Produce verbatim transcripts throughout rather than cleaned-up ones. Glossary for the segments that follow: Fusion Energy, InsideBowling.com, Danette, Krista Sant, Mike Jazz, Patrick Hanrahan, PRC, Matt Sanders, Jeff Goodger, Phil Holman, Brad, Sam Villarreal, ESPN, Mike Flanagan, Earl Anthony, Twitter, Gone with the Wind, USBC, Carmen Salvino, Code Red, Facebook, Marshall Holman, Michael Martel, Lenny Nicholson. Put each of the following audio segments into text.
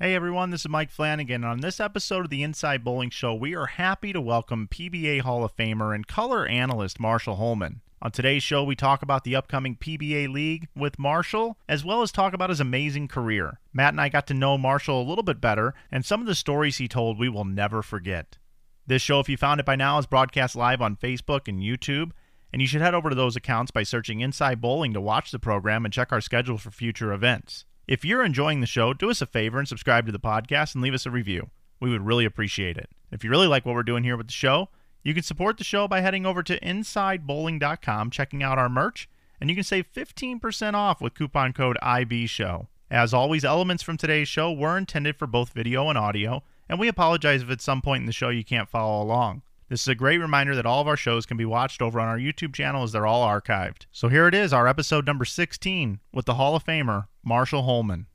Hey everyone, this is Mike Flanagan. On this episode of the Inside Bowling Show, we are happy to welcome P B A Hall of Famer and color analyst Marshall Holman. On today's show, we talk about the upcoming P B A League with Marshall, as well as talk about his amazing career. Matt and I got to know Marshall a little bit better, and some of the stories he told we will never forget. This show, if you found it by now, is broadcast live on Facebook and YouTube, and you should head over to those accounts by searching Inside Bowling to watch the program and check our schedule for future events. If you're enjoying the show, do us a favor and subscribe to the podcast and leave us a review. We would really appreciate it. If you really like what we're doing here with the show, you can support the show by heading over to inside bowling dot com, checking out our merch, and you can save fifteen percent off with coupon code I B show. As always, elements from today's show were intended for both video and audio, and we apologize if at some point in the show you can't follow along. This is a great reminder that all of our shows can be watched over on our YouTube channel as they're all archived. So here it is, our episode number sixteen with the Hall of Famer, Marshall Holman.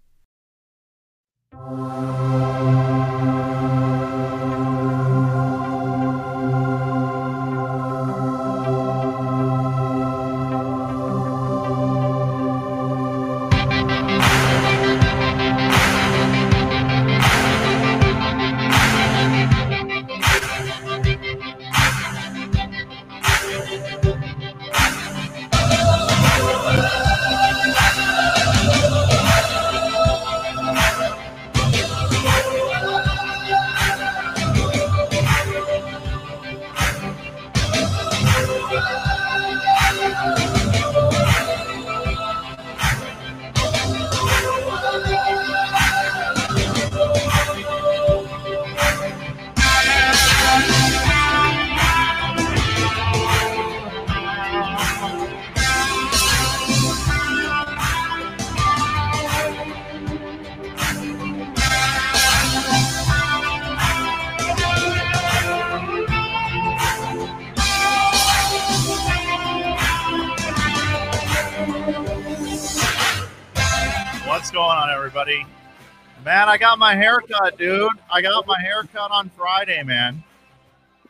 Man, I got my haircut, dude. I got my haircut on Friday, man.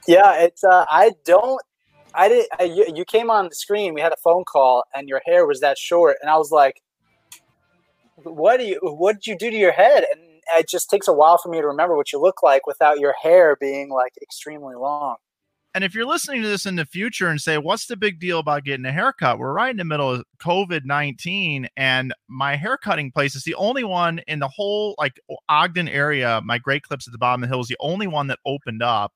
Yeah, it's. Uh, I don't. I didn't. I, you, you came on the screen. We had a phone call, and your hair was that short, and I was like, "What do you? What did you do to your head?" And it just takes a while for me to remember what you look like without your hair being like extremely long. And if you're listening to this in the future and say, what's the big deal about getting a haircut? We're right in the middle of COVID nineteen, and my haircutting place is the only one in the whole like Ogden area. My Great Clips at the bottom of the hill is the only one that opened up.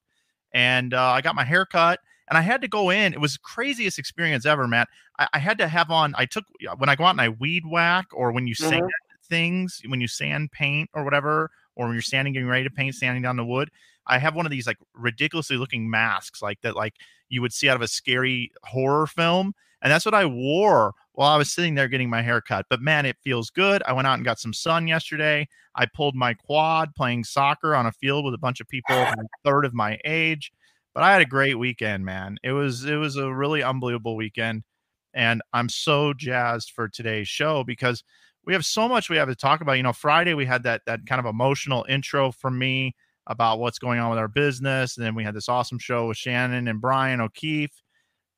And uh, I got my haircut, and I had to go in. It was the craziest experience ever, Matt. I, I had to have on, I took, when I go out and I weed whack, or when you mm-hmm. sand things, when you sand paint or whatever, or when you're standing getting ready to paint, sanding down the wood, I have one of these like ridiculously looking masks like that, like you would see out of a scary horror film. And that's what I wore while I was sitting there getting my hair cut. But man, it feels good. I went out and got some sun yesterday. I pulled my quad playing soccer on a field with a bunch of people a third of my age. But I had a great weekend, man. It was it was a really unbelievable weekend. And I'm so jazzed for today's show because we have so much we have to talk about. You know, Friday we had that that kind of emotional intro from me about what's going on with our business. And then we had this awesome show with Shannon and Brian O'Keefe.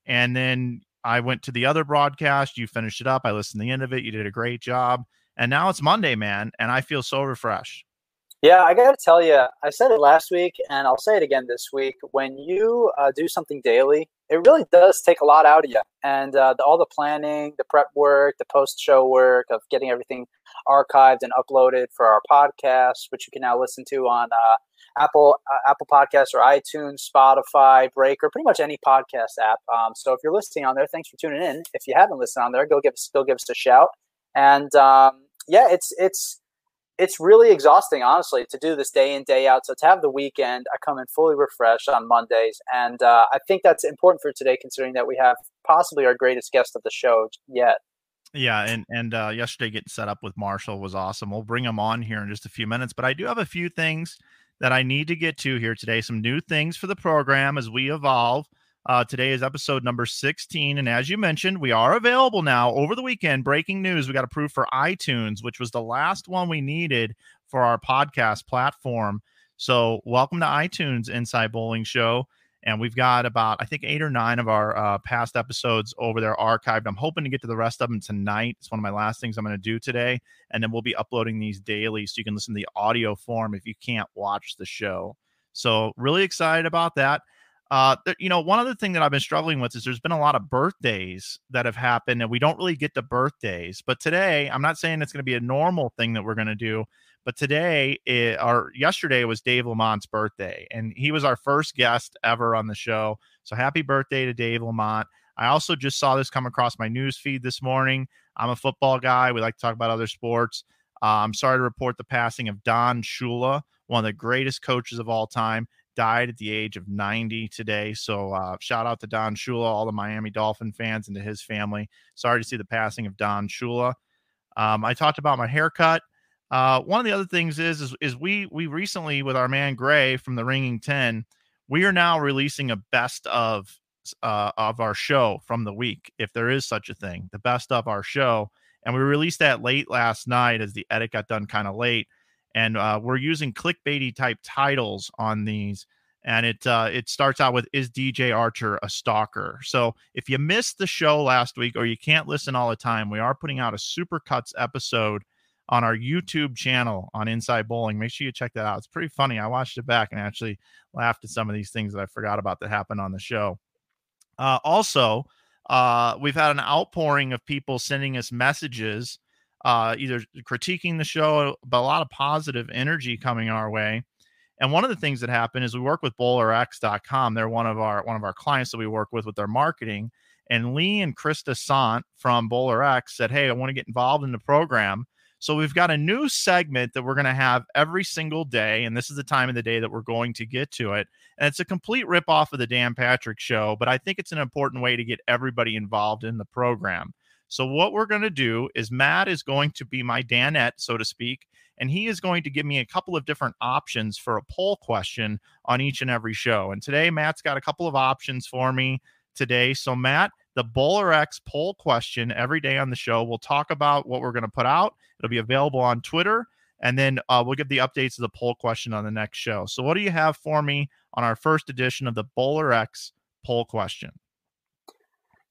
And then I went to the other broadcast. You finished it up. I listened to the end of it. You did a great job. And now it's Monday, man. And I feel so refreshed. Yeah, I got to tell you, I said it last week and I'll say it again this week. When you uh, do something daily, it really does take a lot out of you. And uh, the, all the planning, the prep work, the post-show work of getting everything archived and uploaded for our podcast, which you can now listen to on uh, Apple uh, Apple Podcasts or iTunes, Spotify, Breaker, pretty much any podcast app. Um, so if you're listening on there, thanks for tuning in. If you haven't listened on there, go give us go give us a shout. And um, yeah, it's it's it's really exhausting, honestly, to do this day in day out. So to have the weekend, I come in fully refreshed on Mondays, and uh, I think that's important for today, considering that we have possibly our greatest guest of the show yet. Yeah, and and uh, yesterday getting set up with Marshall was awesome. We'll bring him on here in just a few minutes, but I do have a few things that I need to get to here today. Some new things for the program as we evolve. Uh, today is episode number sixteen. And as you mentioned, we are available now over the weekend. Breaking news. We got approved for iTunes, which was the last one we needed for our podcast platform. So welcome to iTunes Inside Bowling Show. And we've got about, I think, eight or nine of our uh, past episodes over there archived. I'm hoping to get to the rest of them tonight. It's one of my last things I'm going to do today. And then we'll be uploading these daily so you can listen to the audio form if you can't watch the show. So really excited about that. Uh, th- you know, one other thing that I've been struggling with is there's been a lot of birthdays that have happened, and we don't really get to birthdays. But today, I'm not saying it's going to be a normal thing that we're going to do, but today it, or yesterday was Dave Lamont's birthday, and he was our first guest ever on the show. So happy birthday to Dave Lamont. I also just saw this come across my news feed this morning. I'm a football guy. We like to talk about other sports. Uh, I'm sorry to report the passing of Don Shula, one of the greatest coaches of all time. Died at the age of ninety today. So uh, shout out to Don Shula, all the Miami Dolphin fans, and to his family. Sorry to see the passing of Don Shula. Um, I talked about my haircut. Uh, one of the other things is, is, is we, we recently, with our man Gray from the Ringing ten, we are now releasing a best of, uh, of our show from the week. If there is such a thing, the best of our show. And we released that late last night as the edit got done kind of late. And uh, we're using clickbaity type titles on these. And it uh, it starts out with, is D J Archer a stalker? So if you missed the show last week or you can't listen all the time, we are putting out a Supercuts episode on our YouTube channel on Inside Bowling. Make sure you check that out. It's pretty funny. I watched it back and actually laughed at some of these things that I forgot about that happened on the show. Uh, also, uh, we've had an outpouring of people sending us messages Uh, either critiquing the show, but a lot of positive energy coming our way. And one of the things that happened is we work with bowler x dot com. They're one of our one of our clients that we work with with their marketing. And Lee and Krista Sant from BowlerX said, hey, I want to get involved in the program. So we've got a new segment that we're going to have every single day. And this is the time of the day that we're going to get to it. And it's a complete ripoff of the Dan Patrick Show, but I think it's an important way to get everybody involved in the program. So what we're going to do is Matt is going to be my Danette, so to speak, and he is going to give me a couple of different options for a poll question on each and every show. And today, Matt's got a couple of options for me today. So Matt, the BowlerX poll question every day on the show. We'll talk about what we're going to put out. It'll be available on Twitter, and then uh, we'll give the updates of the poll question on the next show. So what do you have for me on our first edition of the BowlerX poll question?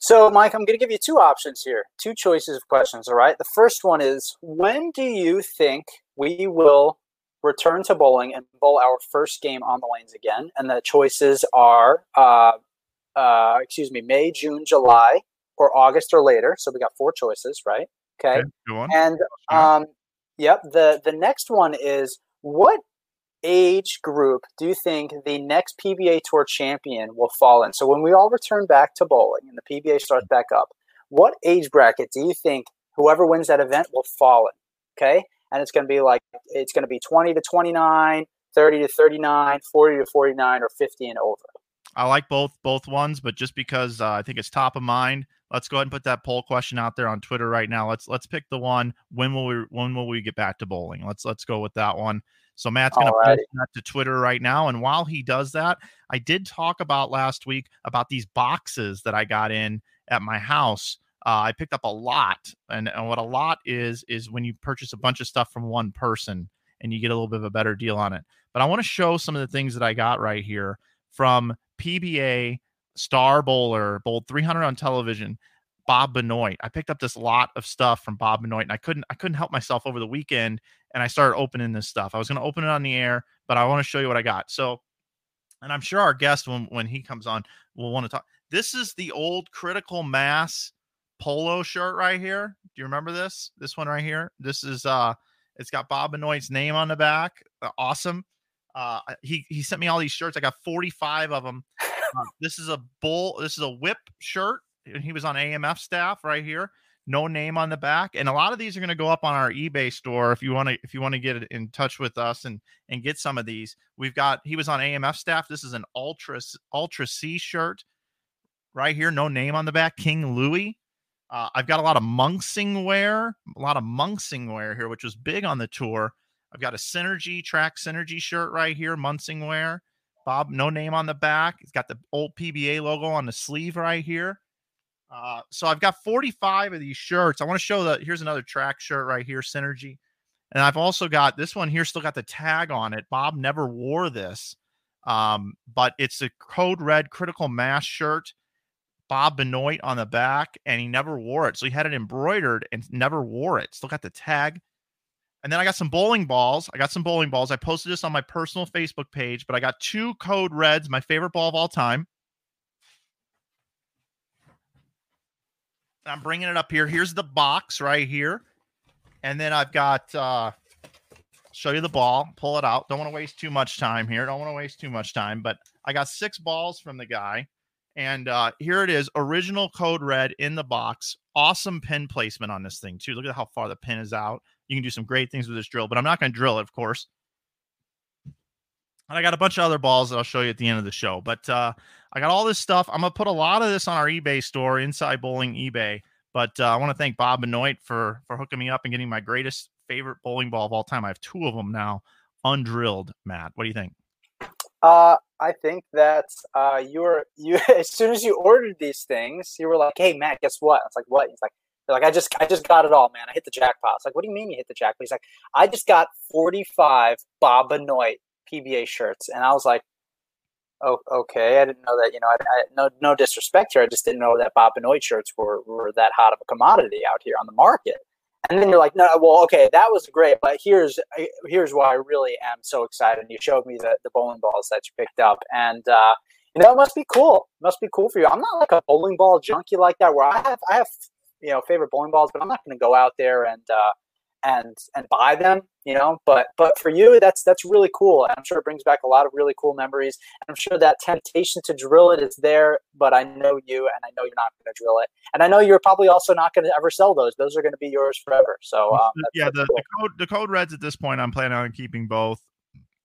So, Mike, I'm going to give you two options here, two choices of questions, all right? The first one is, when do you think we will return to bowling and bowl our first game on the lanes again? And the choices are, uh, uh, excuse me, May, June, July, or August or later. So we got four choices, right? Okay. Okay, go on. And, um, yep, the, the next one is, what age group do you think the next P B A Tour champion will fall in? So when we all return back to bowling and the P B A starts back up, what age bracket do you think whoever wins that event will fall in? Okay. And it's going to be like, it's going to be twenty to twenty-nine, thirty to thirty-nine, forty to forty-nine, or fifty and over. I like both, both ones, but just because uh, I think it's top of mind, let's go ahead and put that poll question out there on Twitter right now. Let's, let's pick the one. When will we, when will we get back to bowling? Let's, let's go with that one. So Matt's going to post that to Twitter right now. And while he does that, I did talk about last week about these boxes that I got in at my house. Uh, I picked up a lot. And, and what a lot is, is when you purchase a bunch of stuff from one person and you get a little bit of a better deal on it. But I want to show some of the things that I got right here from P B A star bowler, bowled three hundred on television, Bob Benoit. I picked up this lot of stuff from Bob Benoit, and I couldn't, I couldn't help myself over the weekend. And I started opening this stuff. I was going to open it on the air, but I want to show you what I got. So, and I'm sure our guest, when, when he comes on, will want to talk. This is the old Critical Mass polo shirt right here. Do you remember this? This one right here. This is, uh, it's got Bob Benoit's name on the back. Awesome. Uh, he, he sent me all these shirts. I got forty-five of them. Uh, this is a bull. This is a whip shirt. And he was on A M F staff right here. No name on the back. And a lot of these are going to go up on our eBay store. If you want to, if you want to get in touch with us and, and get some of these, we've got, he was on A M F staff. This is an ultra, ultra C shirt right here. No name on the back. King Louis. Uh, I've got a lot of Munksing wear, a lot of Munksing wear here, which was big on the tour. I've got a Synergy track Synergy shirt right here. Munksing wear, Bob, no name on the back. It's got the old P B A logo on the sleeve right here. Uh, so I've got forty-five of these shirts. I want to show that. Here's another track shirt right here, Synergy. And I've also got this one here, still got the tag on it. Bob never wore this. Um, but it's a Code Red Critical Mass shirt, Bob Benoit on the back, and he never wore it. So he had it embroidered and never wore it. Still got the tag. And then I got some bowling balls. I got some bowling balls. I posted this on my personal Facebook page, but I got two Code Reds, my favorite ball of all time. I'm bringing it up here. Here's the box right here. And then I've got, uh, show you the ball, pull it out. Don't want to waste too much time here. Don't want to waste too much time, but I got six balls from the guy. And uh, here it is, original Code Red in the box. Awesome pin placement on this thing, too. Look at how far the pin is out. You can do some great things with this drill, but I'm not going to drill it, of course. And I got a bunch of other balls that I'll show you at the end of the show. But uh, I got all this stuff. I'm going to put a lot of this on our eBay store, Inside Bowling eBay. But uh, I want to thank Bob Benoit for, for hooking me up and getting my greatest favorite bowling ball of all time. I have two of them now, undrilled, Matt. What do you think? Uh, I think that uh, you were you as soon as you ordered these things, you were like, "Hey, Matt, guess what?" It's like, "What?" He's like, "They're like, I just I just got it all, man. I hit the jackpot." It's like, "What do you mean you hit the jackpot?" He's like, "I just got forty-five Bob Benoit P B A shirts," and I was like, "Oh, okay. I didn't know that. You know, I, I, no no disrespect here. I just didn't know that Bob Benoit shirts were were that hot of a commodity out here on the market." And then you're like, no, well, okay, that was great, but here's here's why I really am so excited. You showed me the, the bowling balls that you picked up, and uh, you know, it must be cool. It must be cool for you. I'm not like a bowling ball junkie like that, where I have I have you know favorite bowling balls, but I'm not going to go out there and uh, and and buy them, you know. But but for you, that's that's really cool, and I'm sure it brings back a lot of really cool memories. And I'm sure that temptation to drill it is there, but I know you, and I know you're not going to drill it, and I know you're probably also not going to ever sell those. Those are going to be yours forever. So um, that's, yeah, the, cool. the code the code reds at this point, I'm planning on keeping both,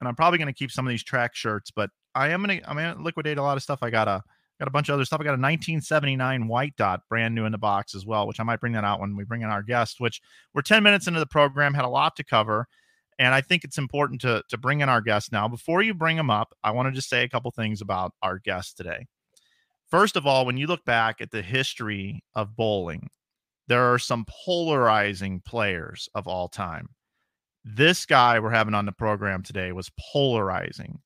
and I'm probably going to keep some of these track shirts, but I am going to I'm going to liquidate a lot of stuff. I got a got a bunch of other stuff. I got a nineteen seventy-nine White Dot, brand new in the box as well, which I might bring that out when we bring in our guest, which we're ten minutes into the program, had a lot to cover. And I think it's important to, to bring in our guest now. Before you bring him up, I want to just say a couple things about our guest today. First of all, when you look back at the history of bowling, there are some polarizing players of all time. This guy we're having on the program today was polarizing.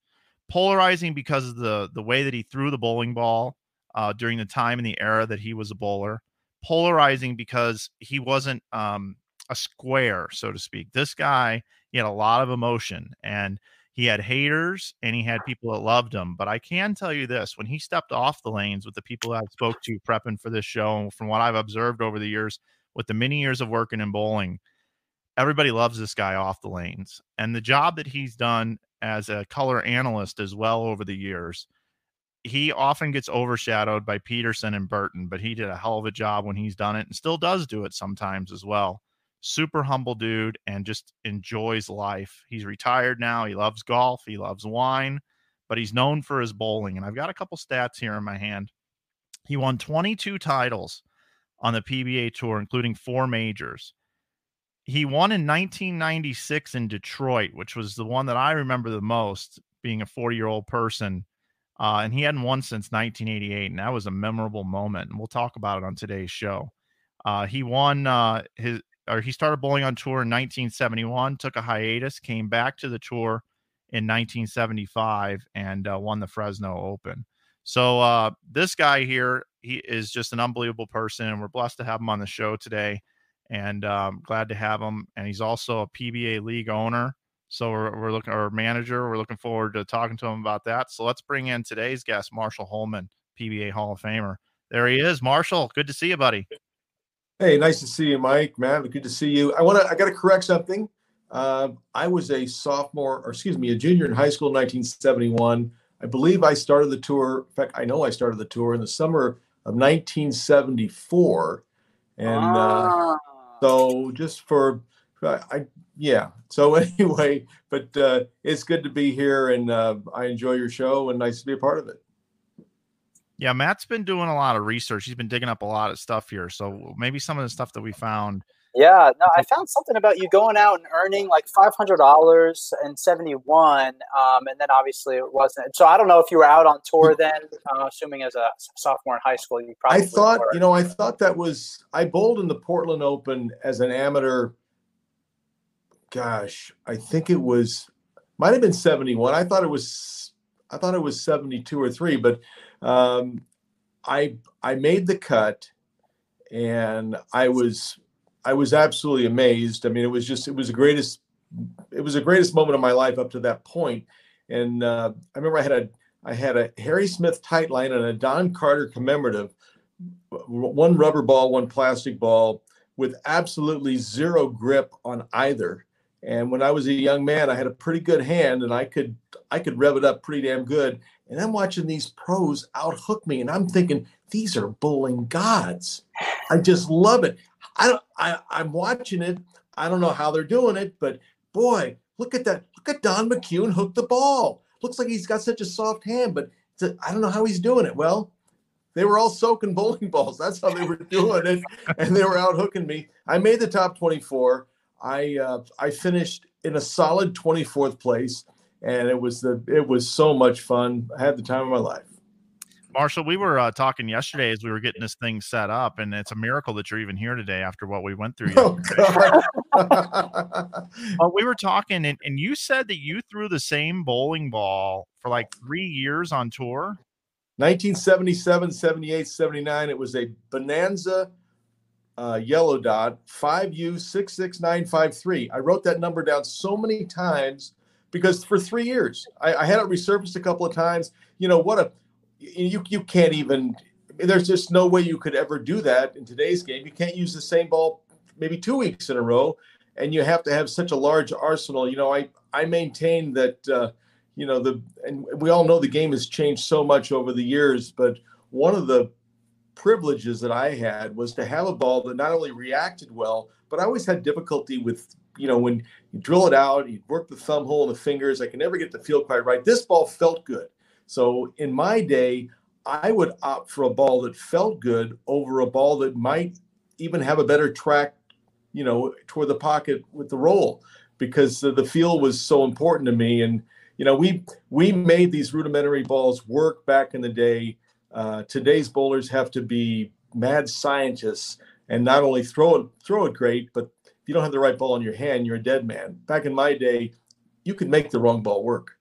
Polarizing because of the the way that he threw the bowling ball uh, during the time and the era that he was a bowler. Polarizing because he wasn't um, a square, so to speak. This guy, he had a lot of emotion, and he had haters, and he had people that loved him. But I can tell you this, when he stepped off the lanes with the people that I spoke to prepping for this show, and from what I've observed over the years, with the many years of working in bowling, everybody loves this guy off the lanes. And the job that he's done as a color analyst as well over the years, he often gets overshadowed by Peterson and Burton, but he did a hell of a job when he's done it, and still does do it sometimes as well. Super humble dude, and just enjoys life. He's retired now. He loves golf. He loves wine, but he's known for his bowling. And I've got a couple stats here in my hand. He won twenty-two titles on the P B A tour, including four majors. He won in nineteen ninety-six in Detroit, which was the one that I remember the most, being a forty-year-old person. Uh, and he hadn't won since nineteen eighty-eight, and that was a memorable moment. And we'll talk about it on today's show. Uh, he won uh, his, or he started bowling on tour in nineteen seventy-one, took a hiatus, came back to the tour in nineteen seventy-five, and uh, won the Fresno Open. So uh, this guy here, he is just an unbelievable person, and we're blessed to have him on the show today. And um, glad to have him. And he's also a P B A league owner. So we're, we're looking, or manager. We're looking forward to talking to him about that. So let's bring in today's guest, Marshall Holman, P B A Hall of Famer. There he is, Marshall. Good to see you, buddy. Hey, nice to see you, Mike. Matt, good to see you. I want to, I got to correct something. Uh, I was a sophomore, or excuse me, a junior in high school in nineteen seventy-one. I believe I started the tour. In fact, I know I started the tour in the summer of nineteen seventy-four. And, ah. uh, So just for, I yeah. So anyway, but uh, it's good to be here, and uh, I enjoy your show, and nice to be a part of it. Yeah, Matt's been doing a lot of research. He's been digging up a lot of stuff here. So maybe some of the stuff that we found. Yeah, no, I found something about you going out and earning like five hundred dollars in seventy-one, um, and then obviously it wasn't. So I don't know if you were out on tour then, uh, assuming as a sophomore in high school, you probably I thought, were. You know, I thought that was – I bowled in the Portland Open as an amateur. Gosh, I think it was – might have been seventy-one. I thought it was I thought it was seventy-two or three, but um, I I made the cut, and I was I was absolutely amazed. I mean, it was just it was the greatest it was the greatest moment of my life up to that point. And uh, I remember I had a I had a Harry Smith Tightline and a Don Carter commemorative, one rubber ball, one plastic ball, with absolutely zero grip on either. And when I was a young man, I had a pretty good hand, and I could I could rev it up pretty damn good. And I'm watching these pros outhook me, and I'm thinking, these are bowling gods. I just love it. I don't, I I'm watching it. I don't know how they're doing it, but boy, look at that! Look at Don McCune hook the ball. Looks like he's got such a soft hand, but I I don't know how he's doing it. Well, they were all soaking bowling balls. That's how they were doing it, and they were out hooking me. I made the top twenty-four. I uh, I finished in a solid twenty-fourth place, and it was the it was so much fun. I had the time of my life. Marshall, we were uh, talking yesterday as we were getting this thing set up, and it's a miracle that you're even here today after what we went through. Oh, uh, we were talking, and, and you said that you threw the same bowling ball for like three years on tour. nineteen seventy-seven, seventy-eight, seventy-nine. It was a Bonanza Uh, yellow dot five U six six nine five three. I wrote that number down so many times because for three years I, I had it resurfaced a couple of times. You know what a you you can't even. There's just no way you could ever do that in today's game. You can't use the same ball maybe two weeks in a row, and you have to have such a large arsenal. You know, I I maintain that uh, you know the and we all know the game has changed so much over the years, but one of the privileges that I had was to have a ball that not only reacted well, but I always had difficulty with, you know, when you drill it out, you work the thumb hole and the fingers. I can never get the feel quite right. This ball felt good. So in my day, I would opt for a ball that felt good over a ball that might even have a better track, you know, toward the pocket with the roll, because the feel was so important to me. And, you know, we, we made these rudimentary balls work back in the day. Uh, today's bowlers have to be mad scientists and not only throw it, throw it great, but if you don't have the right ball in your hand, you're a dead man. Back in my day, you could make the wrong ball work.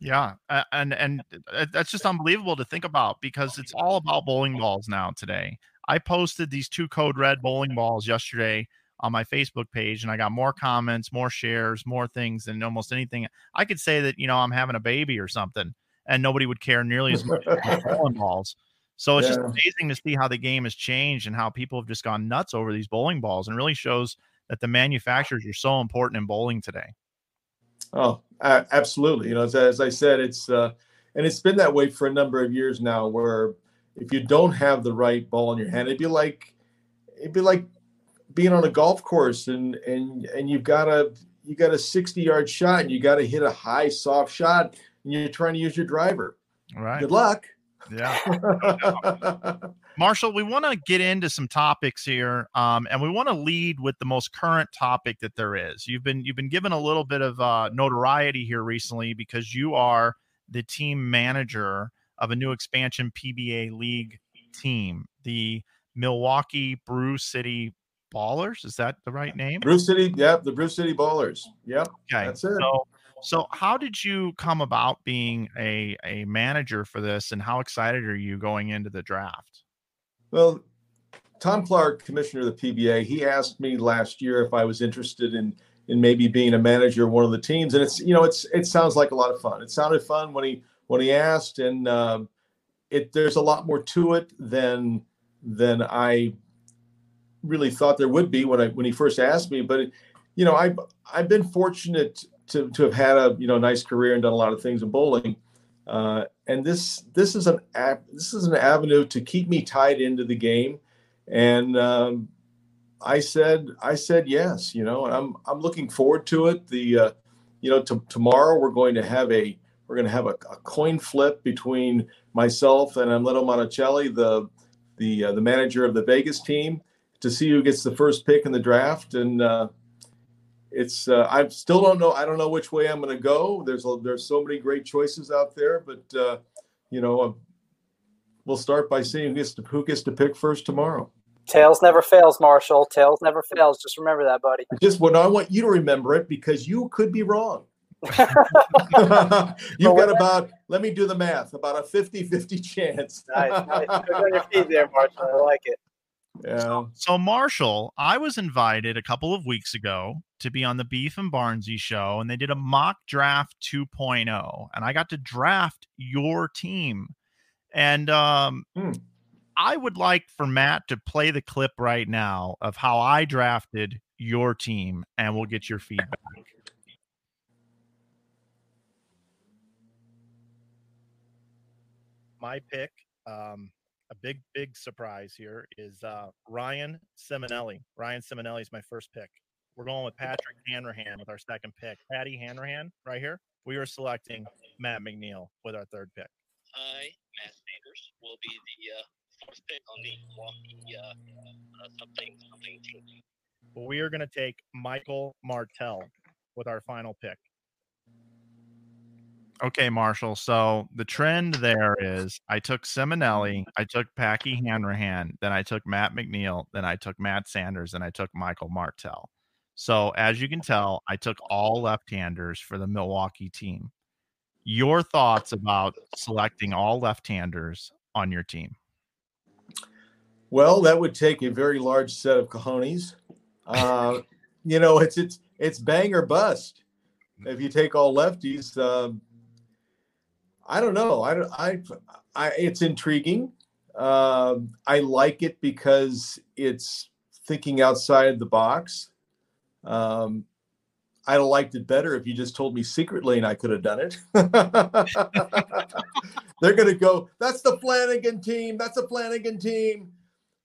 Yeah. And, and that's just unbelievable to think about because it's all about bowling balls now today. I posted these two Code Red bowling balls yesterday on my Facebook page, and I got more comments, more shares, more things than almost anything. I could say that, you know, I'm having a baby or something, and nobody would care nearly as much as bowling balls. So it's yeah. just amazing to see how the game has changed and how people have just gone nuts over these bowling balls, and really shows that the manufacturers are so important in bowling today. Oh, I, absolutely. You know, as, as I said, it's, uh, and it's been that way for a number of years now, where if you don't have the right ball in your hand, it'd be like, it'd be like being on a golf course and, and, and you've got a, you got a sixty yard shot and you got to hit a high, soft shot. You're trying to use your driver. All right. Good luck. Yeah. No Marshall, we want to get into some topics here, um, and we want to lead with the most current topic that there is. You've been you've been given a little bit of uh, notoriety here recently because you are the team manager of a new expansion P B A league team, the Milwaukee Brew City Ballers. Is that the right name? Brew City. Yep, the Brew City Ballers. Yep. Okay. That's it. So, So how did you come about being a, a manager for this, and how excited are you going into the draft? Well, Tom Clark, commissioner of the P B A, he asked me last year if I was interested in in maybe being a manager of one of the teams. And it's, you know, it's it sounds like a lot of fun. It sounded fun when he when he asked, and uh, it there's a lot more to it than than I really thought there would be when I when he first asked me. But, it, you know, I I've been fortunate to to have had a you know nice career and done a lot of things in bowling, uh, and this this is an this is an avenue to keep me tied into the game, and um, I said I said yes, you know, and I'm I'm looking forward to it. The uh, you know to, tomorrow we're going to have a we're going to have a, a coin flip between myself and Amleto Monticelli, the the uh, the manager of the Vegas team, to see who gets the first pick in the draft. And Uh, It's uh, I still don't know. I don't know which way I'm going to go. There's a, there's so many great choices out there, but uh, you know, uh, we'll start by seeing who gets to, who gets to pick first tomorrow. Tails never fails, Marshall. Tails never fails. Just remember that, buddy. Just when I want you to remember it, because you could be wrong. You've got about, let me do the math, about a fifty fifty chance. Nice, nice. You're on your feet there, Marshall. I like it. Yeah. So, so Marshall, I was invited a couple of weeks ago to be on the Beef and Barnsey show, and they did a mock draft two point oh, and I got to draft your team. And um, mm. I would like for Matt to play the clip right now of how I drafted your team, and we'll get your feedback. My pick, um, a big, big surprise here is uh, Ryan Simonelli. Ryan Simonelli is my first pick. We're going with Patrick Hanrahan with our second pick. Patty Hanrahan right here. We are selecting Matt McNeil with our third pick. I, Matt Sanders, will be the uh, fourth pick on the Milwaukee uh, uh, something, something team. Well, we are going to take Michael Martel with our final pick. Okay, Marshall. So the trend there is I took Simonelli, I took Packy Hanrahan, then I took Matt McNeil, then I took Matt Sanders, and I took Michael Martel. So as you can tell, I took all left-handers for the Milwaukee team. Your thoughts about selecting all left-handers on your team? Well, that would take a very large set of cojones. Uh, you know, it's it's it's bang or bust. If you take all lefties, um, I don't know. I don't. I. I. It's intriguing. Uh, I like it because it's thinking outside the box. Um, I'd have liked it better if you just told me secretly and I could have done it. They're going to go, that's the Flanagan team. That's the Flanagan team.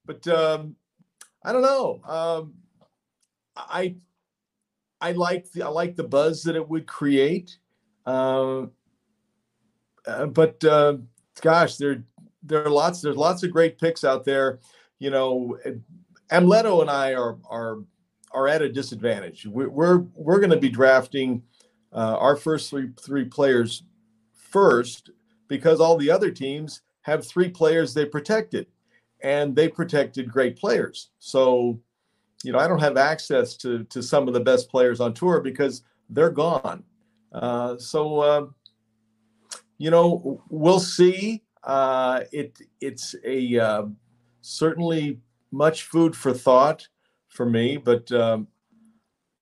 But um, I don't know. Um, I I like the I like the buzz that it would create. Uh, uh, but uh, gosh, there there are lots there's lots of great picks out there. You know, Amleto and I are are. are at a disadvantage. We're we're, we're going to be drafting uh, our first three, three players first because all the other teams have three players they protected, and they protected great players. So, you know, I don't have access to to some of the best players on tour because they're gone. Uh, so, uh, you know, we'll see. Uh, it it's a uh, certainly much food for thought for me, but um,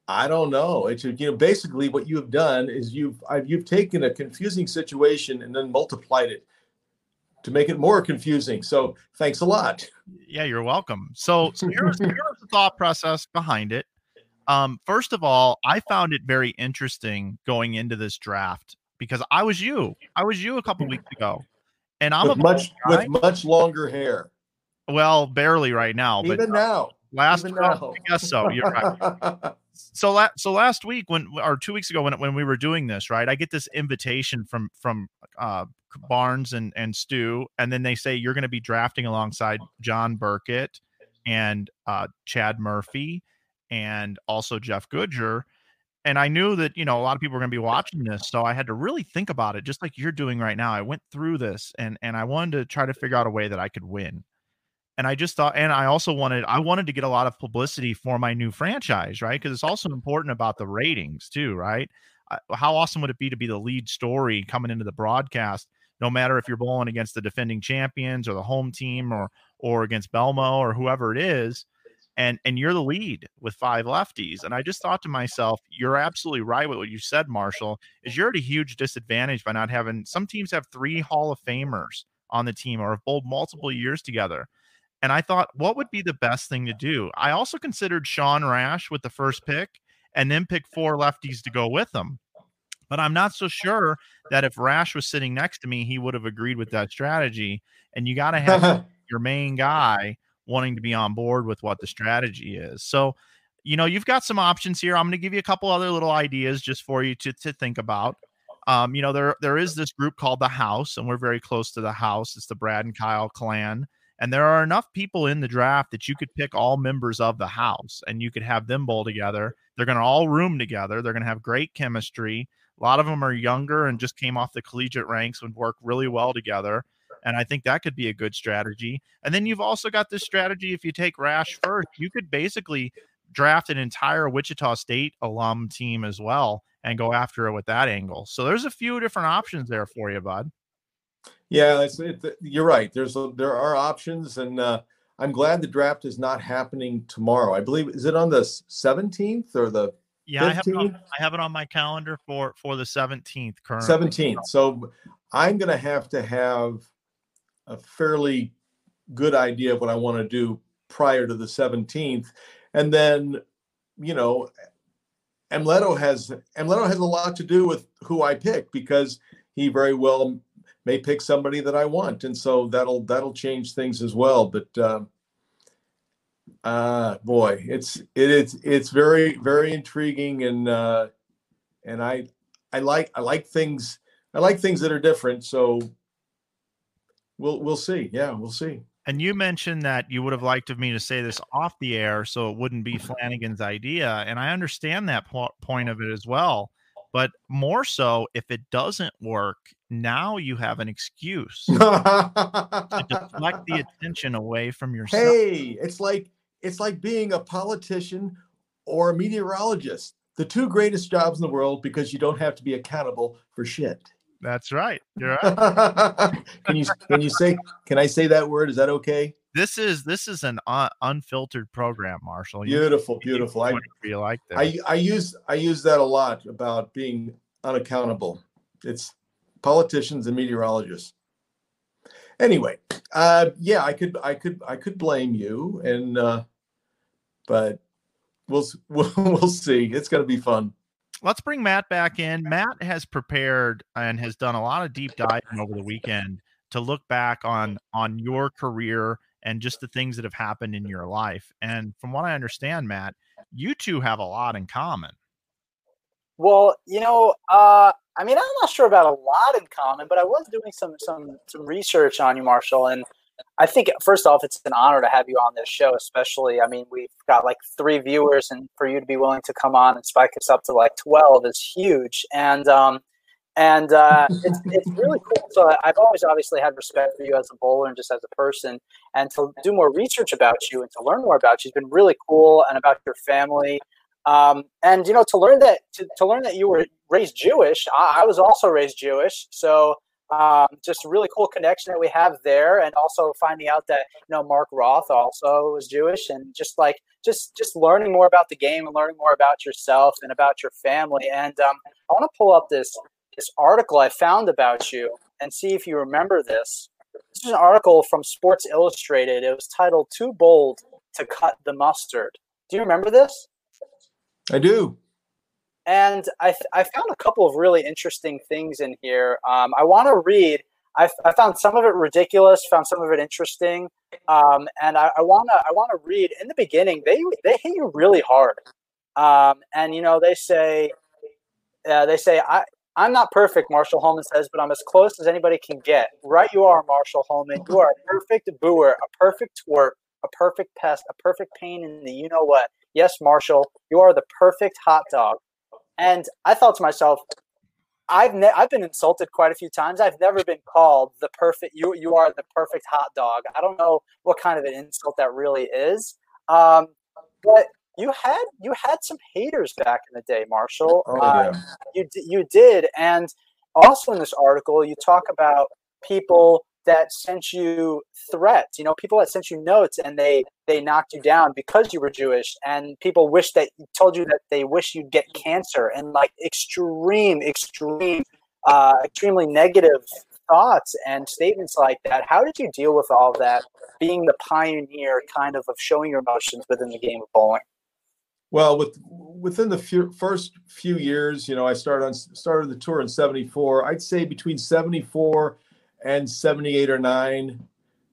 I don't know. It's, you know, basically what you have done is you've I've, you've taken a confusing situation and then multiplied it to make it more confusing. So thanks a lot. Yeah, you're welcome. So, so here's, here's the thought process behind it. Um, first of all, I found it very interesting going into this draft because I was you. I was you a couple weeks ago, and I'm with a much with much longer hair. Well, barely right now, even but now. Last week, I guess so. You're right. so, la- so last week, when or two weeks ago, when when we were doing this, right, I get this invitation from from uh, Barnes and and Stu, and then they say you're going to be drafting alongside John Burkett and uh, Chad Murphy, and also Jeff Goodger. And I knew that, you know, a lot of people were going to be watching this, so I had to really think about it, just like you're doing right now. I went through this, and and I wanted to try to figure out a way that I could win. And I just thought, and I also wanted, I wanted to get a lot of publicity for my new franchise, right? Because it's also important about the ratings too, right? Uh, how awesome would it be to be the lead story coming into the broadcast, no matter if you're bowling against the defending champions or the home team or, or against Belmo or whoever it is. And, and you're the lead with five lefties. And I just thought to myself, you're absolutely right with what you said, Marshall, is you're at a huge disadvantage by not having, some teams have three Hall of Famers on the team or have bowled multiple years together. And I thought, what would be the best thing to do? I also considered Sean Rash with the first pick and then pick four lefties to go with him. But I'm not so sure that if Rash was sitting next to me, he would have agreed with that strategy. And you got to have your main guy wanting to be on board with what the strategy is. So, you know, you've got some options here. I'm going to give you a couple other little ideas just for you to, to think about. Um, you know, there there is this group called The House, and we're very close to The House. It's the Brad and Kyle clan. And there are enough people in the draft that you could pick all members of The House and you could have them bowl together. They're going to all room together. They're going to have great chemistry. A lot of them are younger and just came off the collegiate ranks and work really well together. And I think that could be a good strategy. And then you've also got this strategy. If you take Rash first, you could basically draft an entire Wichita State alum team as well and go after it with that angle. So there's a few different options there for you, bud. Yeah, it's, it, you're right. There's a, there are options, and uh, I'm glad the draft is not happening tomorrow. I believe, is it on the seventeenth or the yeah, fifteenth? I have it on, I have it on my calendar for for the seventeenth currently. seventeenth. So I'm going to have to have a fairly good idea of what I want to do prior to the seventeenth, and then, you know, Amleto has Amleto has a lot to do with who I pick, because he very well may pick somebody that I want. And so that'll, that'll change things as well. But, uh, uh, boy, it's, it, it's, it's very, very intriguing. And, uh, and I, I like, I like things, I like things that are different. So we'll, we'll see. Yeah, we'll see. And you mentioned that you would have liked of me to say this off the air, so it wouldn't be Flanagan's idea. And I understand that po- point of it as well. But more so, if it doesn't work, now you have an excuse to deflect the attention away from yourself. Hey, it's like it's like being a politician or a meteorologist, the two greatest jobs in the world, because you don't have to be accountable for shit. That's right. You're right. Can you can you say can I say that word? Is that okay? This is this is an un- unfiltered program, Marshall. You beautiful, beautiful. I feel like that. I, I use I use that a lot about being unaccountable. It's politicians and meteorologists. Anyway, uh, yeah, I could I could I could blame you, and uh, but we'll we'll we'll see. It's gonna be fun. Let's bring Matt back in. Matt has prepared and has done a lot of deep diving over the weekend to look back on on your career and just the things that have happened in your life. And from what I understand, Matt, you two have a lot in common. Well, you know, uh, I mean, I'm not sure about a lot in common, but I was doing some, some, some research on you, Marshall. And I think, first off, it's an honor to have you on this show, especially. I mean, we've got like three viewers, and for you to be willing to come on and spike us up to like twelve is huge. And, um, And uh, it's, it's really cool. So I've always obviously had respect for you as a bowler and just as a person. And to do more research about you and to learn more about you has been really cool, and about your family. Um, and, you know, to learn that to, to learn that you were raised Jewish, I, I was also raised Jewish. So um, just a really cool connection that we have there. And also finding out that, you know, Mark Roth also was Jewish, and just like just just learning more about the game and learning more about yourself and about your family. And um, I want to pull up this. this article I found about you and see if you remember this. This is an article from Sports Illustrated. It was titled "Too Bold to Cut the Mustard." Do you remember this? I do. And I, th- I found a couple of really interesting things in here. Um, I want to read. I, f- I found some of it ridiculous, found some of it interesting. Um, and I want to I want to read. In the beginning, they, they hit you really hard. Um, and, you know, they say, uh, they say, I, I'm not perfect, Marshall Holman says, but I'm as close as anybody can get. Right you are, Marshall Holman. You are a perfect booer, a perfect twerp, a perfect pest, a perfect pain in the you-know-what. Yes, Marshall, you are the perfect hot dog. And I thought to myself, I've ne- I've been insulted quite a few times. I've never been called the perfect – you you are the perfect hot dog. I don't know what kind of an insult that really is. Um, but – You had you had some haters back in the day, Marshall. Oh, yeah. um, you you did, and also in this article, you talk about people that sent you threats. You know, people that sent you notes, and they, they knocked you down because you were Jewish. And people wish that told you that they wish you'd get cancer, and like extreme, extreme, uh, extremely negative thoughts and statements like that. How did you deal with all that? Being the pioneer, kind of, of showing your emotions within the game of bowling. Well, with, within the few, first few years, you know, I started on, started the tour in seventy-four. I'd say between seventy-four and seventy-eight or nine,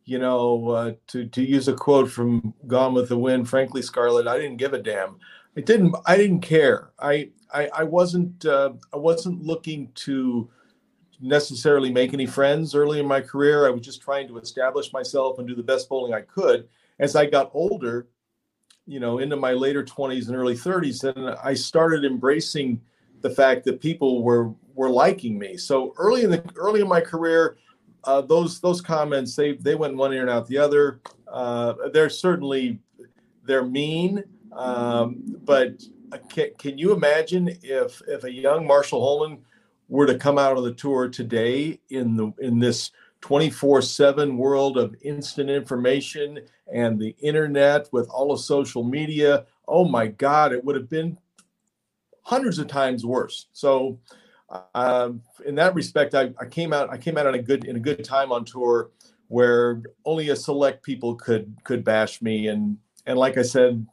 you know, uh, to to use a quote from Gone with the Wind, frankly, Scarlett, I didn't give a damn. I didn't. I didn't care. I I, I wasn't. Uh, I wasn't looking to necessarily make any friends early in my career. I was just trying to establish myself and do the best bowling I could. As I got older, you know, into my later twenties and early thirties, and I started embracing the fact that people were, were liking me. So early in the early in my career, uh, those those comments, they they went one ear and out the other. Uh, they're certainly they're mean, um, but can, can you imagine if if a young Marshall Holman were to come out of the tour today in the in this twenty-four seven world of instant information and the internet with all of social media? Oh my God, it would have been hundreds of times worse. So um, in that respect, I, I came out, I came out in a good, in a good time on tour where only a select people could, could bash me. And, and like I said,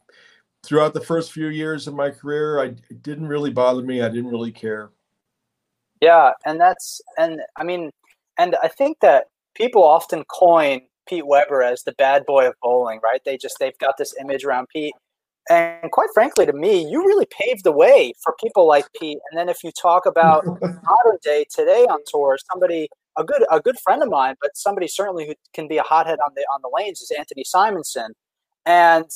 throughout the first few years of my career, I, it didn't really bother me. I didn't really care. Yeah. And that's, and I mean, and I think that people often coin Pete Weber as the bad boy of bowling, right? They just, they've got this image around Pete. And quite frankly, to me, you really paved the way for people like Pete. And then if you talk about modern day today on tour, somebody, a good a good friend of mine, but somebody certainly who can be a hothead on the on the lanes is Anthony Simonson. And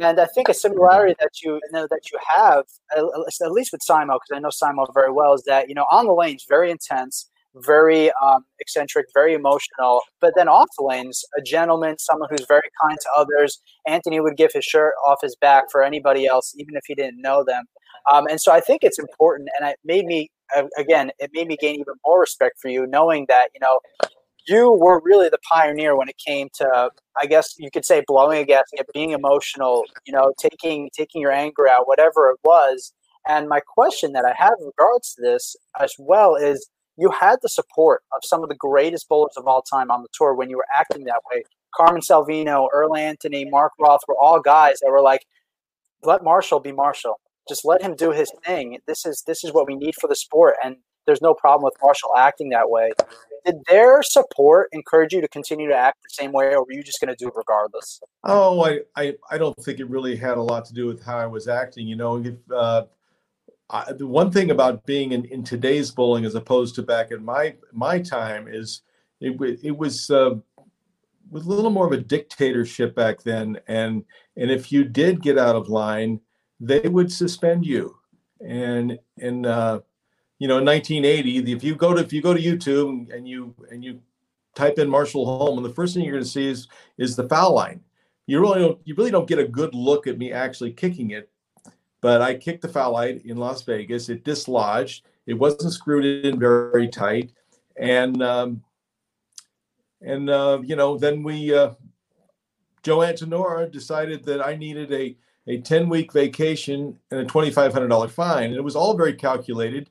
and I think a similarity that you, you know, that you have, at least with Simo, because I know Simo very well, is that, you know, on the lanes, very intense, very um, eccentric, very emotional, but then off the lanes, a gentleman, someone who's very kind to others. Anthony would give his shirt off his back for anybody else, even if he didn't know them. Um, and so I think it's important. And it made me, again, it made me gain even more respect for you, knowing that, you know, you were really the pioneer when it came to, I guess you could say, blowing a gasket, being emotional, you know, taking, taking your anger out, whatever it was. And my question that I have in regards to this as well is, you had the support of some of the greatest bowlers of all time on the tour when you were acting that way. Carmen Salvino, Earl Anthony, Mark Roth were all guys that were like, let Marshall be Marshall. Just let him do his thing. This is this is what we need for the sport, and there's no problem with Marshall acting that way. Did their support encourage you to continue to act the same way, or were you just going to do it regardless? Oh, I, I, I don't think it really had a lot to do with how I was acting. You know, if, uh, I, the one thing about being in, in today's bowling as opposed to back in my my time is it, it was uh, was a little more of a dictatorship back then, and and if you did get out of line, they would suspend you. And and uh, you know, in nineteen eighty, if you go to if you go to YouTube and you and you type in Marshall Holman, the first thing you're going to see is is the foul line. You really don't you really don't get a good look at me actually kicking it. But I kicked the foul line in Las Vegas. It dislodged. It wasn't screwed in very tight, and um, and uh, you know, then we uh, Jo Antonora decided that I needed a a ten week vacation and a twenty-five hundred dollars fine, and it was all very calculated.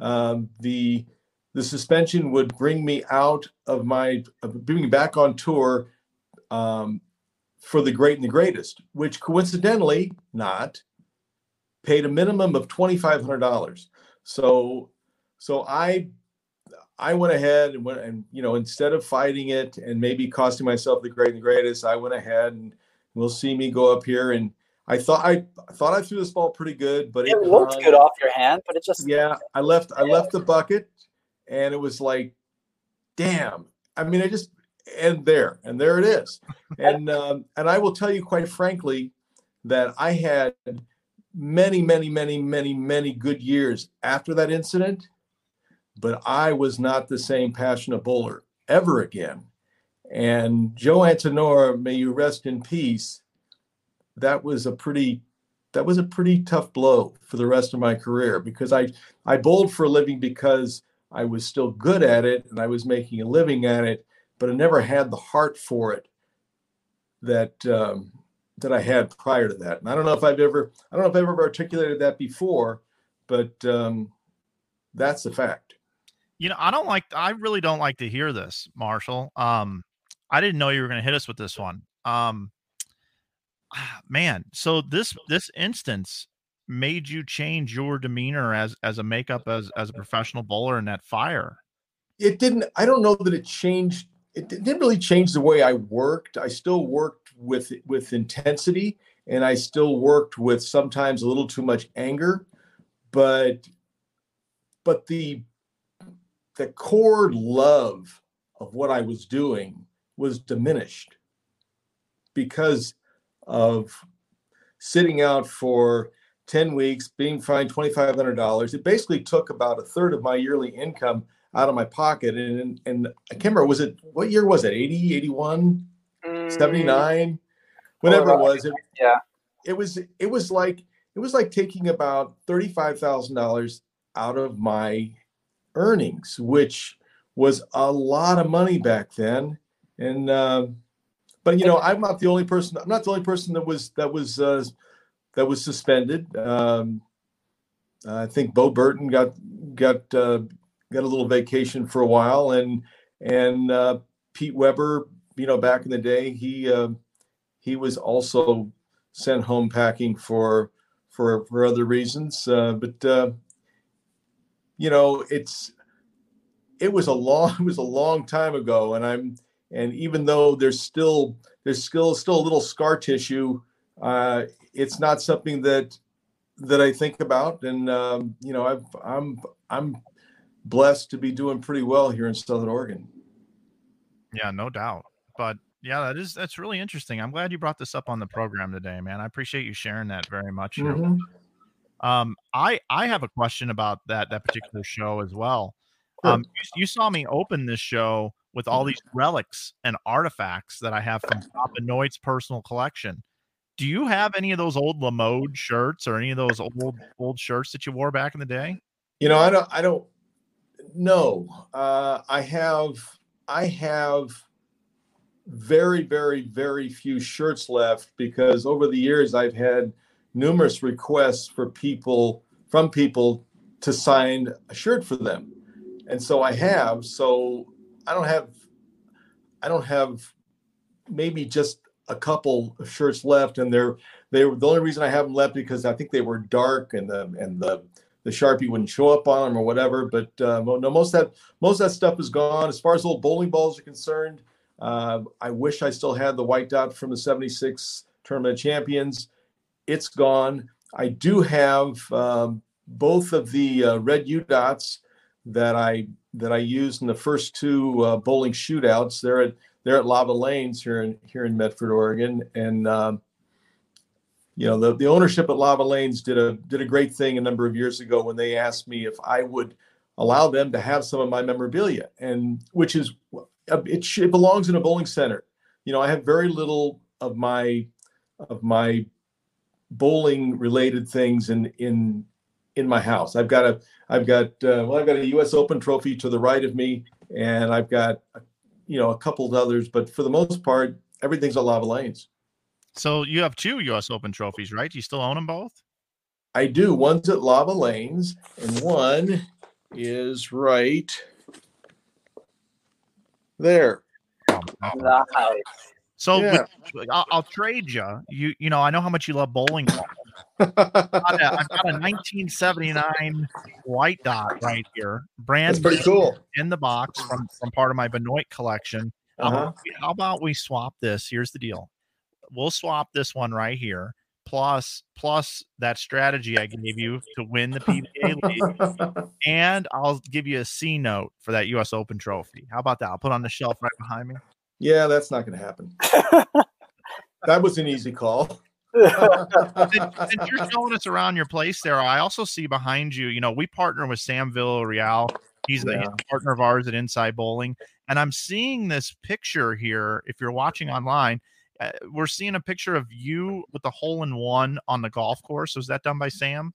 Um, the the suspension would bring me out of my bring me back on tour um, for the great and the greatest, which coincidentally not. Paid a minimum of twenty-five hundred dollars. So, so I, I went ahead and went and, you know, instead of fighting it and maybe costing myself the great and the greatest, I went ahead and we'll see me go up here. And I thought, I, I thought I threw this ball pretty good, but it, it looked good off your hand, but it just, yeah, I left, I left the bucket and it was like, damn. I mean, I just, and there, and there it is. And, um, and I will tell you quite frankly that I had many, many, many, many, many good years after that incident, but I was not the same passionate bowler ever again. And Jo Antonora, may you rest in peace. That was a pretty, that was a pretty tough blow for the rest of my career, because I, I bowled for a living because I was still good at it and I was making a living at it, but I never had the heart for it that, um, that I had prior to that. And I don't know if I've ever, I don't know if I've ever articulated that before, but um, that's the fact. You know, I don't like, I really don't like to hear this, Marshall. Um, I didn't know you were going to hit us with this one. Um, man. So this, this instance made you change your demeanor as, as a makeup, as, as a professional bowler in that fire. It didn't, I don't know that it changed. It didn't really change the way I worked. I still worked with with intensity, and I still worked with sometimes a little too much anger, but but the the core love of what I was doing was diminished because of sitting out for ten weeks, being fined twenty-five hundred dollars. It basically took about a third of my yearly income out of my pocket. And, and, and I can't remember, was it, what year was it? eighty, eighty-one, mm. seventy-nine, whatever oh, it was. It, yeah. It was, it was like, it was like taking about thirty-five thousand dollars out of my earnings, which was a lot of money back then. And, uh, but you know, I'm not the only person, I'm not the only person that was, that was, uh, that was suspended. Um, I think Bo Burton got, got, uh, got a little vacation for a while, and, and, uh, Pete Weber, you know, back in the day, he, uh, he was also sent home packing for, for, for other reasons. Uh, but, uh, you know, it's, it was a long, it was a long time ago. And I'm, and even though there's still, there's still, still a little scar tissue, uh, it's not something that, that I think about. And, um, you know, I've, I'm, I'm blessed to be doing pretty well here in Southern Oregon. Yeah, no doubt. But yeah, that is, that's really interesting. I'm glad you brought this up on the program today, man. I appreciate you sharing that very much. Mm-hmm. Um, I, I have a question about that, that particular show as well. Sure. Um, you, you saw me open this show with all these relics and artifacts that I have from Bob Benoit's personal collection. Do you have any of those old LaMode shirts or any of those old, old shirts that you wore back in the day? You know, I don't, I don't know. Uh, I have, I have very, very, very few shirts left, because over the years I've had numerous requests for people, from people, to sign a shirt for them. And so I have, so I don't have, I don't have maybe just a couple of shirts left, and they're, they were, the only reason I have them left because I think they were dark, and the, and the, the Sharpie wouldn't show up on them or whatever. But uh, no, most of that, most of that stuff is gone. As far as old bowling balls are concerned, uh, I wish I still had the White Dot from the seventy-six Tournament of Champions. It's gone. I do have um, both of the uh, red U dots that I that I used in the first two uh, bowling shootouts. They're at they're at Lava Lanes here in here in Medford, Oregon, and um, you know the, the ownership at Lava Lanes did a did a great thing a number of years ago when they asked me if I would allow them to have some of my memorabilia, and which is it, it belongs in a bowling center. You know, I have very little of my of my bowling related things in in in my house. I've got a I've got uh, well I've got a U S Open trophy to the right of me, and I've got you know a couple of others, but for the most part everything's at Lava Lanes. So you have two U S Open trophies, right? Do you still own them both? I do. One's at Lava Lanes and one is right there. Oh, wow. So yeah. with, I'll, I'll trade you. You you know, I know how much you love bowling. I've got a, I've got a nineteen seventy-nine White Dot right here. Brand That's pretty cool. In the box from, from part of my Benoit collection. Uh-huh. Um, how about we swap this? Here's the deal. We'll swap this one right here. Plus, plus that strategy I gave you to win the P B A league. And I'll give you a C note for that U S Open trophy. How about that? I'll put it on the shelf right behind me. Yeah, that's not going to happen. That was an easy call. Since, since you're showing us around your place there, I also see behind you, you know, we partner with Sam Villarreal. He's, yeah. a, he's a partner of ours at Inside Bowling. And I'm seeing this picture here. If you're watching online, uh, we're seeing a picture of you with the hole-in-one on the golf course. Was that done by Sam?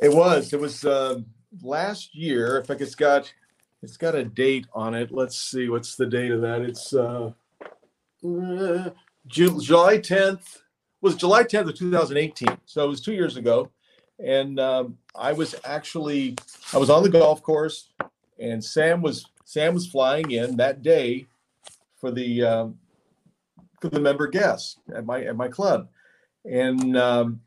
It was. It was uh, last year. If I could, it's got, it's got a date on it. Let's see. What's the date of that? It's uh, uh, July tenth. Was July tenth of two thousand eighteen, so it was two years ago, and um, I was actually I was on the golf course, and Sam was Sam was flying in that day for the um, for the member guests at my at my club, and um,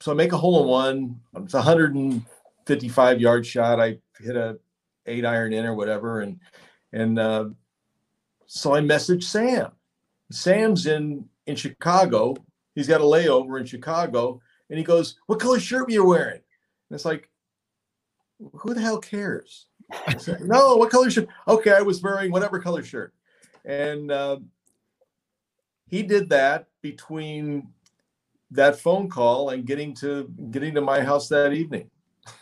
so I make a hole in one. It's a one hundred fifty-five yard shot. I hit a eight iron in or whatever, and and uh, so I messaged Sam. Sam's in. in Chicago. He's got a layover in Chicago, and he goes, "What color shirt are you wearing?" And it's like, who the hell cares? I said, no, what color shirt? Okay, I was wearing whatever color shirt. And uh, he did that between that phone call and getting to getting to my house that evening.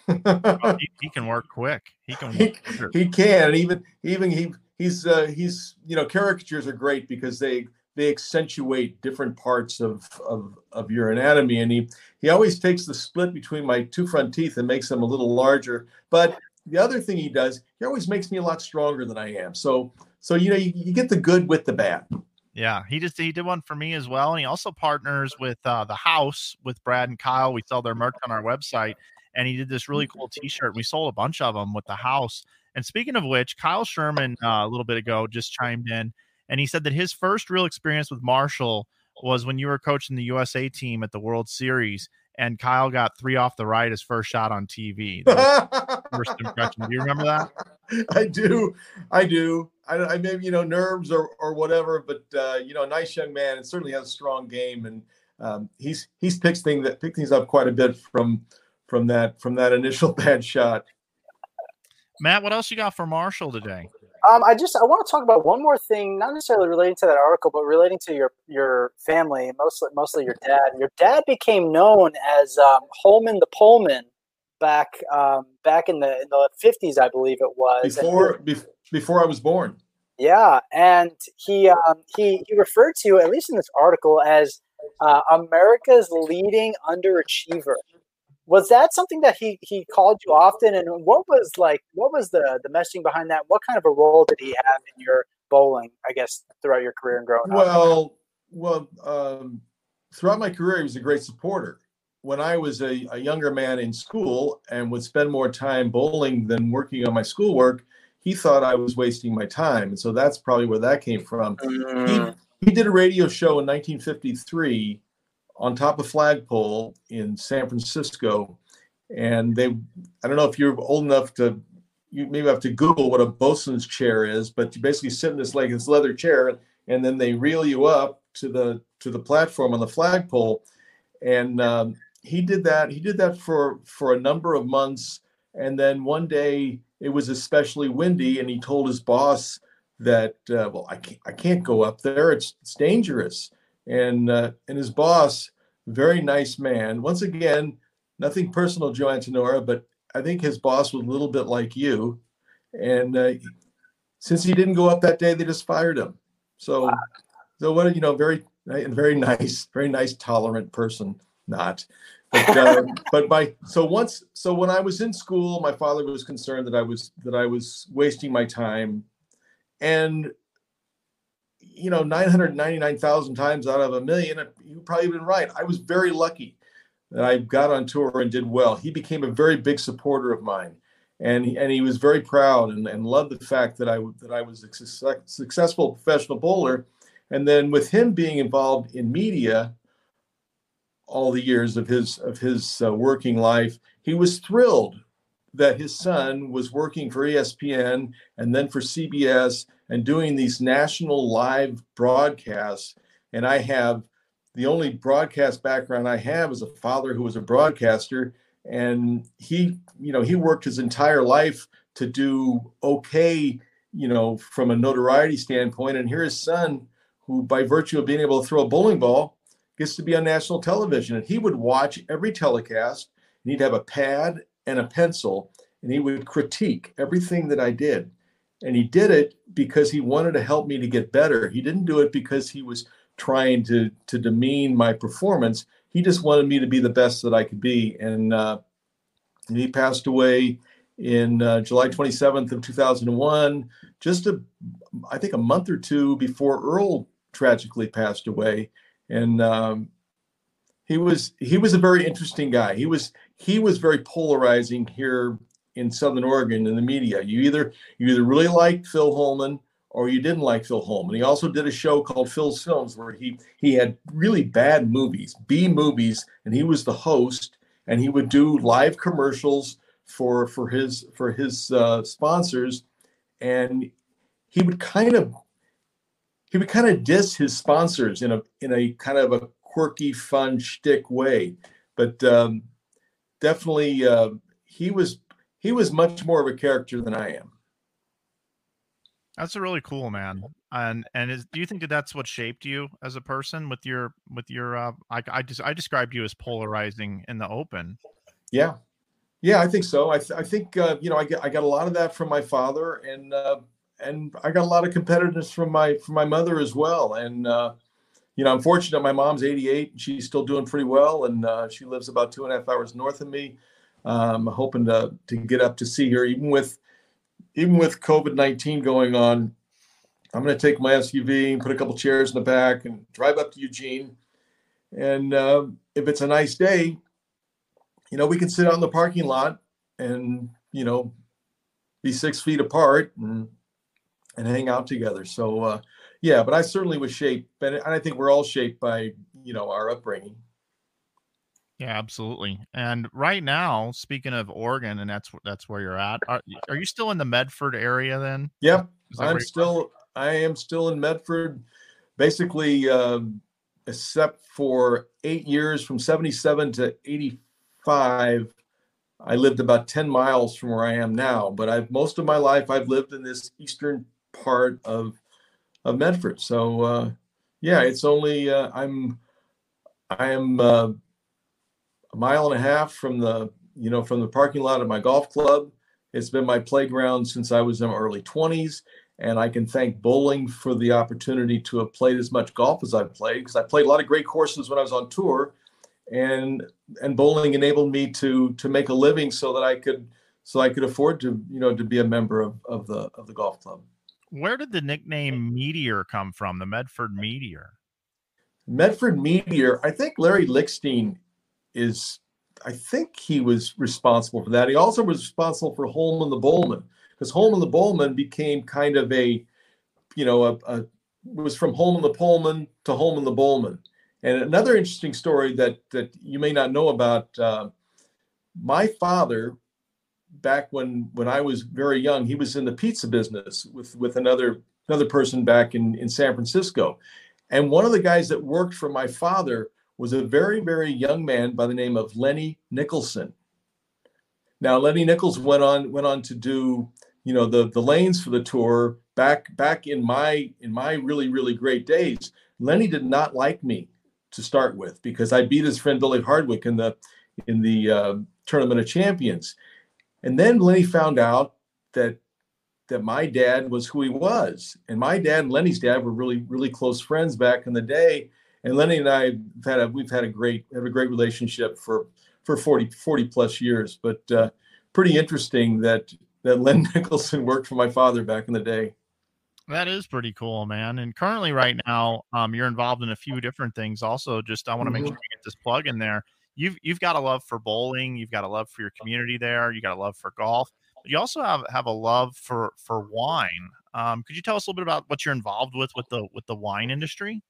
Oh, he, he can work quick. He can work he, he can. And even even he he's uh, he's you know, caricatures are great because they they accentuate different parts of, of, of your anatomy. And he, he always takes the split between my two front teeth and makes them a little larger. But the other thing he does, he always makes me a lot stronger than I am. So, so you know, you, you get the good with the bad. Yeah, he just he did one for me as well. And he also partners with uh, The House with Brad and Kyle. We sell their merch on our website. And he did this really cool T-shirt. We sold a bunch of them with The House. And speaking of which, Kyle Sherman uh, a little bit ago just chimed in. And he said that his first real experience with Marshall was when you were coaching the U S A team at the World Series, and Kyle got three off the right his first shot on T V. First impression. Do you remember that? I do. I do. I, I maybe, you know, nerves or, or whatever, but, uh, you know, a nice young man and certainly has a strong game. And um, he's he's picked, thing that, picked things up quite a bit from from that from that initial bad shot. Matt, what else you got for Marshall today? Um, I just I want to talk about one more thing, not necessarily relating to that article, but relating to your your family, mostly mostly your dad. Your dad became known as um, Holman the Pullman back um, back in the in the fifties, I believe it was. Before and, be- before I was born. Yeah, and he um, he he referred to, at least in this article, as uh, America's leading underachiever. Was that something that he, he called you often? And what was like, what was the, the messaging behind that? What kind of a role did he have in your bowling, I guess, throughout your career and growing well, up? Well, um, throughout my career, he was a great supporter. When I was a, a younger man in school and would spend more time bowling than working on my schoolwork, he thought I was wasting my time. And so that's probably where that came from. Mm. He, he did a radio show in nineteen fifty-three on top of Flagpole in San Francisco. And they, I don't know if you're old enough to, you maybe have to Google what a bosun's chair is, but you basically sit in this like this leather chair and then they reel you up to the to the platform on the flagpole. And um, he did that, he did that for, for a number of months. And then one day it was especially windy and he told his boss that, uh, well, I can't, I can't go up there, it's, it's dangerous. And uh, and his boss, very nice man. Once again, nothing personal, Jo Antonora, but I think his boss was a little bit like you. And uh, since he didn't go up that day, they just fired him. So, wow. so what you know, very very nice, very nice, tolerant person. Not, but, uh, but my so once so when I was in school, my father was concerned that I was that I was wasting my time, and. You know, nine hundred ninety-nine thousand times out of a million, you probably been right. I was very lucky that I got on tour and did well. He became a very big supporter of mine, and he, and he was very proud and, and loved the fact that I that I was a success, successful professional bowler. And then with him being involved in media all the years of his of his uh, working life, he was thrilled that his son was working for E S P N and then for C B S and doing these national live broadcasts. And I have the only broadcast background I have is a father who was a broadcaster. And he, you know, he worked his entire life to do okay, you know, from a notoriety standpoint. And here his son, who by virtue of being able to throw a bowling ball, gets to be on national television. And he would watch every telecast and he'd have a pad and a pencil, and he would critique everything that I did. And he did it because he wanted to help me to get better. He didn't do it because he was trying to to demean my performance. He just wanted me to be the best that I could be. And, uh, and he passed away in uh, July twenty-seventh of two thousand one, just a, I think a month or two before Earl tragically passed away. And um, he was he was a very interesting guy. He was he was very polarizing here in Southern Oregon in the media. You either you either really liked Phil Holman or you didn't like Phil Holman. He also did a show called Phil's Films where he he had really bad movies, B movies, and he was the host, and he would do live commercials for for his for his uh, sponsors, and he would kind of he would kind of diss his sponsors in a in a kind of a quirky, fun, shtick way. But um, definitely uh, he was He was much more of a character than I am. That's a really cool man. And and is, do you think that that's what shaped you as a person with your with your? Uh, I I, des- I described you as polarizing in the open. Yeah, yeah, I think so. I th- I think uh, you know I get I got a lot of that from my father, and uh, and I got a lot of competitiveness from my from my mother as well. And uh, you know, I'm fortunate. My mom's eighty-eight, and she's still doing pretty well. And uh, she lives about two and a half hours north of me. I'm um, hoping to to get up to see her, even with even with COVID nineteen going on. I'm going to take my S U V and put a couple chairs in the back and drive up to Eugene. And uh, if it's a nice day, you know, we can sit out in the parking lot and, you know, be six feet apart and, and hang out together. So, uh, yeah, but I certainly was shaped, and I think we're all shaped by, you know, our upbringing. Yeah, absolutely. And right now, speaking of Oregon, and that's that's where you're at. Are, are you still in the Medford area then? Yep, I'm still. I am still in Medford, basically, um, except for eight years from seventy-seven to eighty-five. I lived about ten miles from where I am now, but I've most of my life I've lived in this eastern part of of Medford. So uh, yeah, it's only uh, I'm I am uh, a mile and a half from the you know from the parking lot of my golf club. It's been my playground since I was in my early twenties, and I can thank bowling for the opportunity to have played as much golf as I've played, because I played a lot of great courses when I was on tour. And and bowling enabled me to to make a living so that I could so I could afford to you know to be a member of, of the of the golf club. Where did the nickname Meteor come from? The Medford Meteor. Medford Meteor. I think Larry Lickstein is. I think he was responsible for that. He also was responsible for Holman the Bowman, because Holman the Bowman became kind of a, you know, a, a was from Holman the Pullman to Holman the Bowman. And another interesting story that that you may not know about, uh, my father, back when when I was very young, he was in the pizza business with, with another another person back in, in San Francisco. And one of the guys that worked for my father was a very, very young man by the name of Lenny Nicholson. Now, Lenny Nichols went on went on to do, you know, the, the lanes for the tour back back in my in my really, really great days. Lenny did not like me to start with, because I beat his friend Billy Hardwick in the in the uh, Tournament of Champions. And then Lenny found out that that my dad was who he was. And my dad and Lenny's dad were really, really close friends back in the day. And Lenny and I have had a, we've had a great have a great relationship for for forty, forty plus years. But uh, pretty interesting that that Len Nicholson worked for my father back in the day. That is pretty cool, man. And currently right now, um, you're involved in a few different things. Also, just I want to make sure you get this plug in there. You've you've got a love for bowling. You've got a love for your community there. You got a love for golf. You also have, have a love for for wine. Um, could you tell us a little bit about what you're involved with with the with the wine industry?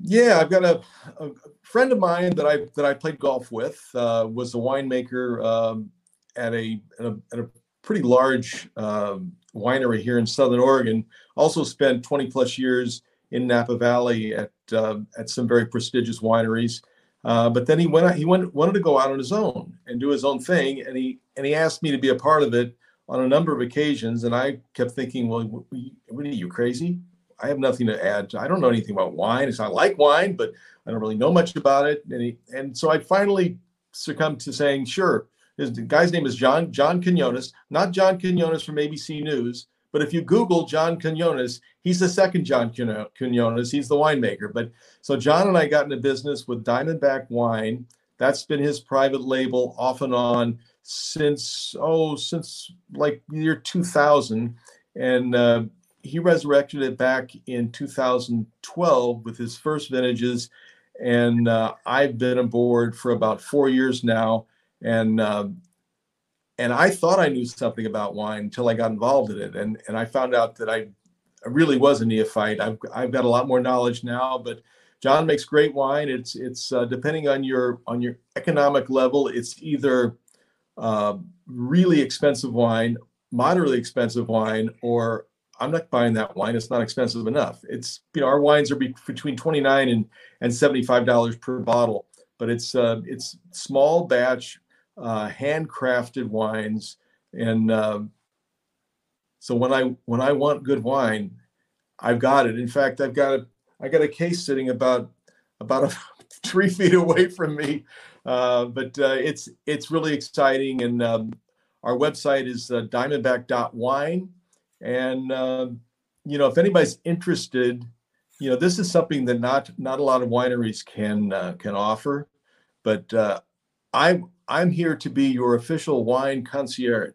Yeah, I've got a, a friend of mine that I that I played golf with uh, was a winemaker um, at a at a, at a pretty large um, winery here in Southern Oregon. Also spent twenty plus years in Napa Valley at uh, at some very prestigious wineries. Uh, but then he went out, he went, wanted to go out on his own and do his own thing. And he and he asked me to be a part of it on a number of occasions. And I kept thinking, well, what, what are you, crazy? I have nothing to add. I don't know anything about wine. It's, I like wine, but I don't really know much about it. And he, and so I finally succumbed to saying, sure. His, the guy's name is John John Quinones, not John Quinones from A B C News, but if you Google John Quinones, he's the second John Quinones. He's the winemaker. But so John and I got into business with Diamondback Wine. That's been his private label off and on since oh since like year two thousand, and uh, he resurrected it back in two thousand twelve with his first vintages, and uh, I've been aboard for about four years now. And uh, and I thought I knew something about wine until I got involved in it, and and I found out that I, I really was a neophyte. I've I've got a lot more knowledge now. But John makes great wine. It's it's uh, depending on your on your economic level, it's either uh, really expensive wine, moderately expensive wine, or I'm not buying that wine. It's not expensive enough. It's you know our wines are be- between twenty-nine dollars and and seventy-five dollars per bottle. But it's uh, it's small batch. Uh, handcrafted wines, and uh, so when I when I want good wine, I've got it. In fact, I've got a I got a case sitting about about a, three feet away from me. Uh, but uh, it's it's really exciting, and um, our website is uh, diamondback dot wine, and uh, you know, if anybody's interested, you know, this is something that not not a lot of wineries can uh, can offer. But uh, I'm I'm here to be your official wine concierge.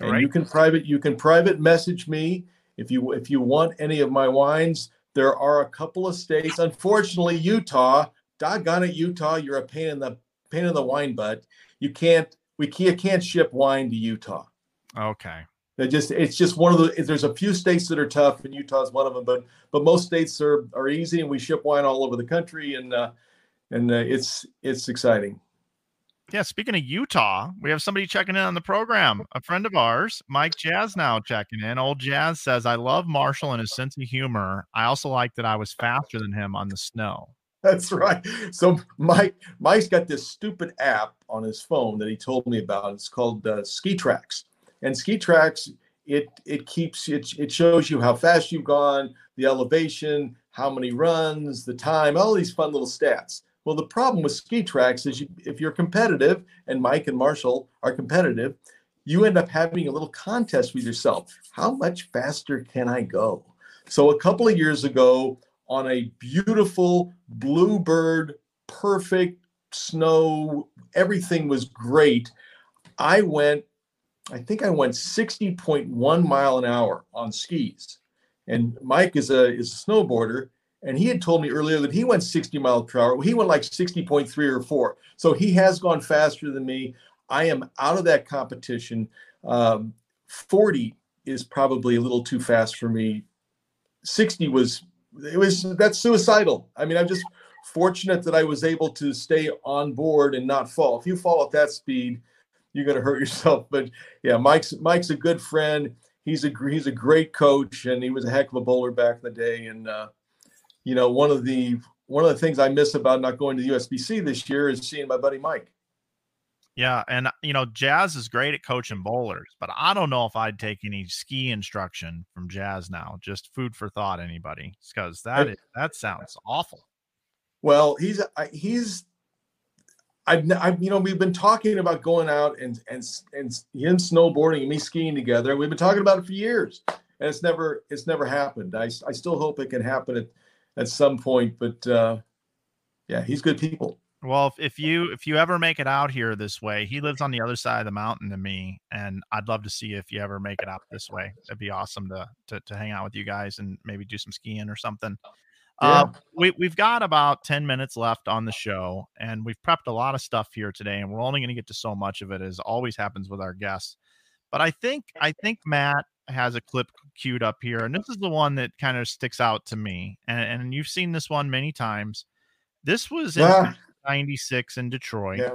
And right. you can private you can private message me if you if you want any of my wines. There are a couple of states, unfortunately, Utah. Doggone it, Utah! You're a pain in the pain in the wine butt. You can't we can't, can't ship wine to Utah. Okay. They just it's just one of the there's a few states that are tough, and Utah is one of them. But but most states are are easy, and we ship wine all over the country, and uh, and uh, it's it's exciting. Yeah, speaking of Utah, we have somebody checking in on the program. A friend of ours, Mike Jazz, now checking in. Old Jazz says, I love Marshall and his sense of humor. I also like that I was faster than him on the snow. That's right. So Mike, Mike's got this stupid app on his phone that he told me about. It's called uh, Ski Tracks. And Ski Tracks, it it keeps it it shows you how fast you've gone, the elevation, how many runs, the time, all these fun little stats. Well, the problem with Ski Tracks is you, if you're competitive, and Mike and Marshall are competitive, you end up having a little contest with yourself. How much faster can I go? So a couple of years ago, on a beautiful bluebird, perfect snow, everything was great. I went, I think I went sixty point one mile an hour on skis. And Mike is a is a snowboarder. And he had told me earlier that he went sixty miles per hour. He went like sixty point three or four. So he has gone faster than me. I am out of that competition. Um, forty is probably a little too fast for me. sixty was, it was, that's suicidal. I mean, I'm just fortunate that I was able to stay on board and not fall. If you fall at that speed, you're going to hurt yourself. But yeah, Mike's, Mike's a good friend. He's a, he's a great coach, and he was a heck of a bowler back in the day. And, uh, you know, one of the one of the things I miss about not going to the U S B C this year is seeing my buddy Mike. Yeah, and, you know, Jazz is great at coaching bowlers, but I don't know if I'd take any ski instruction from Jazz now. Just food for thought, anybody, because that is, that sounds awful. Well, he's he's I've, I've you know, we've been talking about going out and and and him snowboarding and me skiing together. We've been talking about it for years, and it's never it's never happened. I I still hope it can happen at. At some point, but uh, yeah, he's good people. Well, if, if you if you ever make it out here this way, he lives on the other side of the mountain than me, and I'd love to see if you ever make it out this way. It'd be awesome to to, to hang out with you guys and maybe do some skiing or something. Yeah. Uh, we we've got about ten minutes left on the show, and we've prepped a lot of stuff here today, and we're only going to get to so much of it, as always happens with our guests. But I think I think Matt has a clip queued up here, and this is the one that kind of sticks out to me, and, and you've seen this one many times. This was in yeah. ninety-six in Detroit. yeah.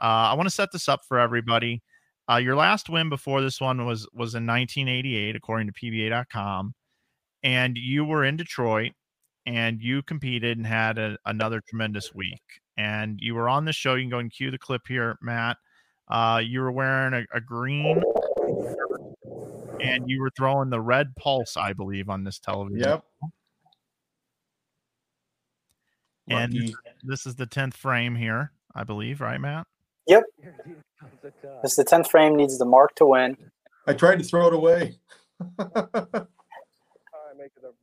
uh I want to set this up for everybody. Uh your last win before this one was was in nineteen eighty-eight, according to P B A dot com, and you were in Detroit, and you competed and had a, another tremendous week, and you were on the show. You can go and cue the clip here, Matt. Uh you were wearing a, a green, and you were throwing the red pulse, I believe, on this television. Yep. And Lucky. This is the tenth frame here, I believe, right, Matt? Yep. It's the tenth frame, needs the mark to win. I tried to throw it away.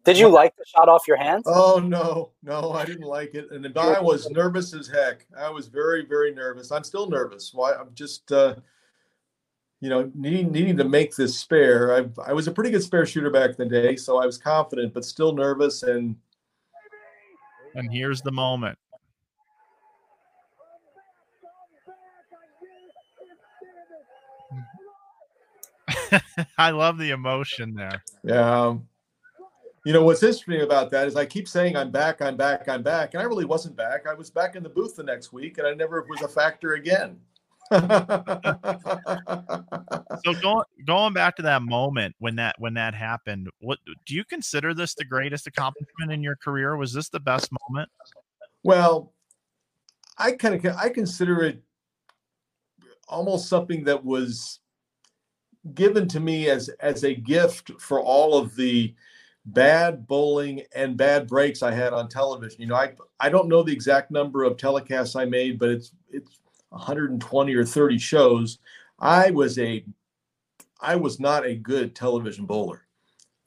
Did you like the shot off your hands? Oh, no. No, I didn't like it. And I was nervous as heck. I was very, very nervous. I'm still nervous. Why? I'm just... Uh, you know, needing, needing to make this spare. I I was a pretty good spare shooter back in the day, so I was confident, but still nervous. And and here's the moment. I love the emotion there. Yeah. You know, what's interesting about that is I keep saying I'm back, I'm back, I'm back. And I really wasn't back. I was back in the booth the next week, and I never was a factor again. So going going back to that moment when that when that happened, what do you consider this the greatest accomplishment in your career? Was this the best moment? Well, I kind of I consider it almost something that was given to me as as a gift for all of the bad bowling and bad breaks I had on television. You know, I I don't know the exact number of telecasts I made, but it's it's one hundred twenty or thirty shows. I was a, I was not a good television bowler.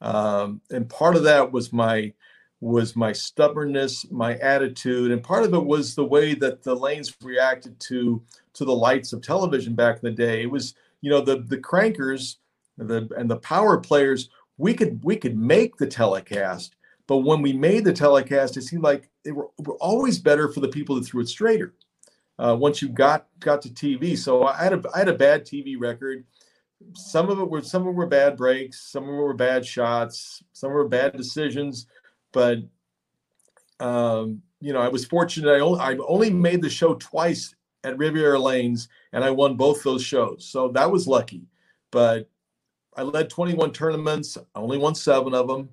Um, and part of that was my was my stubbornness, my attitude, and part of it was the way that the lanes reacted to to the lights of television back in the day. It was, you know, the the crankers the and the power players, we could we could make the telecast, but when we made the telecast, it seemed like they were, were always better for the people that threw it straighter. Uh, once you got got to T V, so I had a I had a bad T V record. Some of it were some of them were bad breaks, some of them were bad shots, some were bad decisions. But um, you know, I was fortunate. I only I only made the show twice at Riviera Lanes, and I won both those shows, so that was lucky. But I led twenty-one tournaments. I only won seven of them.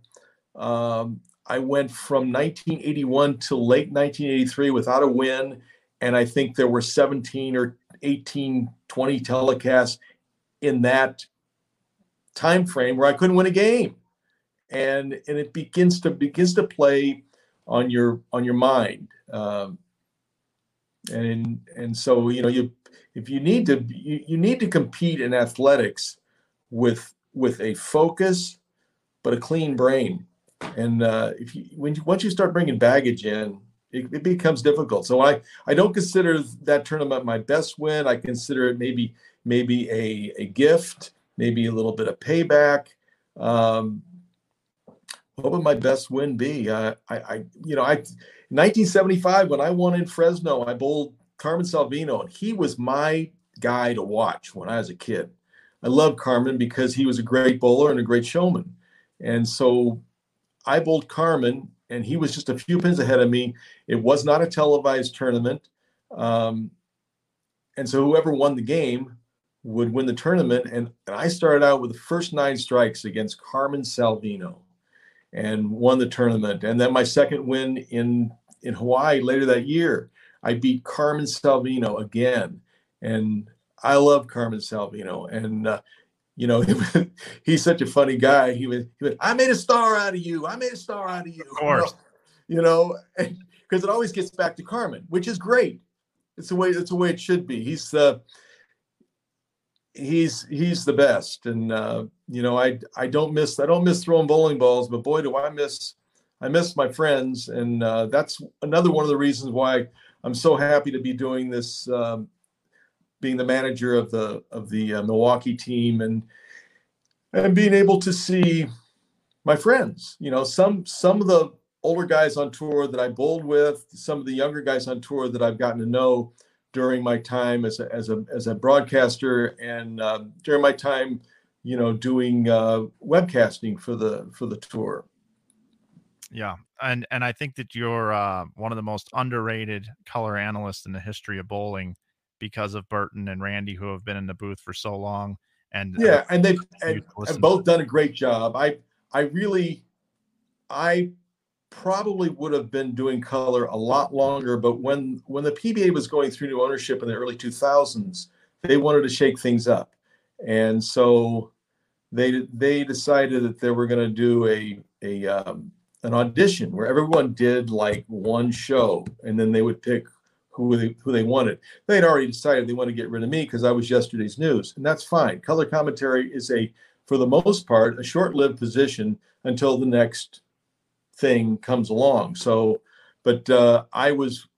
Um, I went from nineteen eighty-one to late nineteen eighty-three without a win. And I think there were seventeen or eighteen, twenty telecasts in that time frame where I couldn't win a game. And and it begins to begins to play on your on your mind. Um, and and so, you know, you if you need to you, you need to compete in athletics with with a focus, but a clean brain. And uh, if you when you, once you start bringing baggage in, It, it becomes difficult. So I, I don't consider that tournament my best win. I consider it maybe maybe a, a gift, maybe a little bit of payback. Um, what would my best win be? Uh, I, I you know I in nineteen seventy-five when I won in Fresno, I bowled Carmen Salvino, and he was my guy to watch when I was a kid. I loved Carmen because he was a great bowler and a great showman, and so I bowled Carmen. And he was just a few pins ahead of me. It was not a televised tournament. Um, and so whoever won the game would win the tournament. And, and I started out with the first nine strikes against Carmen Salvino and won the tournament. And then my second win in, in Hawaii later that year, I beat Carmen Salvino again. And I love Carmen Salvino. And, uh, you know, he's such a funny guy. He was, he was, I made a star out of you. I made a star out of you. Of course. You know, because it always gets back to Carmen, which is great. It's the way, that's the way it should be. He's the, he's, he's the best. And, uh, you know, I, I don't miss, I don't miss throwing bowling balls, but boy, do I miss, I miss my friends. And uh, that's another one of the reasons why I'm so happy to be doing this, um, being the manager of the of the uh, Milwaukee team, and and being able to see my friends, you know, some some of the older guys on tour that I bowled with, some of the younger guys on tour that I've gotten to know during my time as a as a as a broadcaster, and uh, during my time, you know, doing uh, webcasting for the for the tour. Yeah, and and I think that you're uh, one of the most underrated color analysts in the history of bowling, because of Burton and Randy, who have been in the booth for so long. And yeah, and they've and, and both done a great job. I, I really, I probably would have been doing color a lot longer, but when, when the P B A was going through new ownership in the early two thousands, they wanted to shake things up. And so they, they decided that they were going to do a, a, um, an audition where everyone did like one show, and then they would pick Who they, who they wanted. They had already decided they wanted to get rid of me because I was yesterday's news, and that's fine. Color commentary is a, for the most part, a short-lived position until the next thing comes along. So, but uh, I was,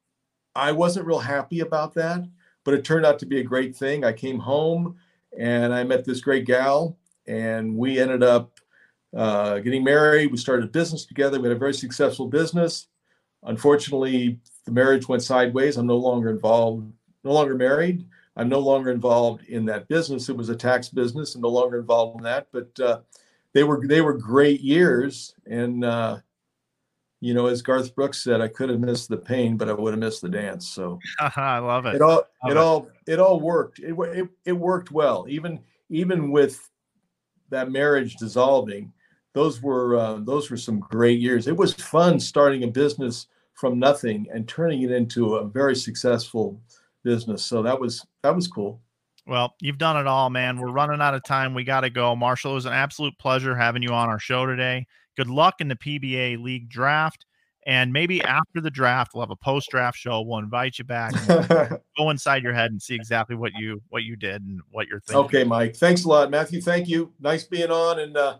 I wasn't real happy about that, but it turned out to be a great thing. I came home and I met this great gal, and we ended up uh, getting married. We started a business together. We had a very successful business. Unfortunately, the marriage went sideways. I'm no longer involved, no longer married. I'm no longer involved in that business. It was a tax business. I'm no longer involved in that. But uh, they were they were great years. And, uh, you know, as Garth Brooks said, I could have missed the pain, but I would have missed the dance. So I love it. It all it, it all it all worked. It, it it worked well. Even even with that marriage dissolving, those were uh, those were some great years. It was fun starting a business from nothing and turning it into a very successful business. So that was, that was cool. Well, you've done it all, man. We're running out of time. We got to go. Marshall, it was an absolute pleasure having you on our show today. Good luck in the P B A league draft. And maybe after the draft, we'll have a post-draft show. We'll invite you back. Go inside your head and see exactly what you, what you did and what you're thinking. Okay, Mike. Thanks a lot, Matthew. Thank you. Nice being on. And, uh,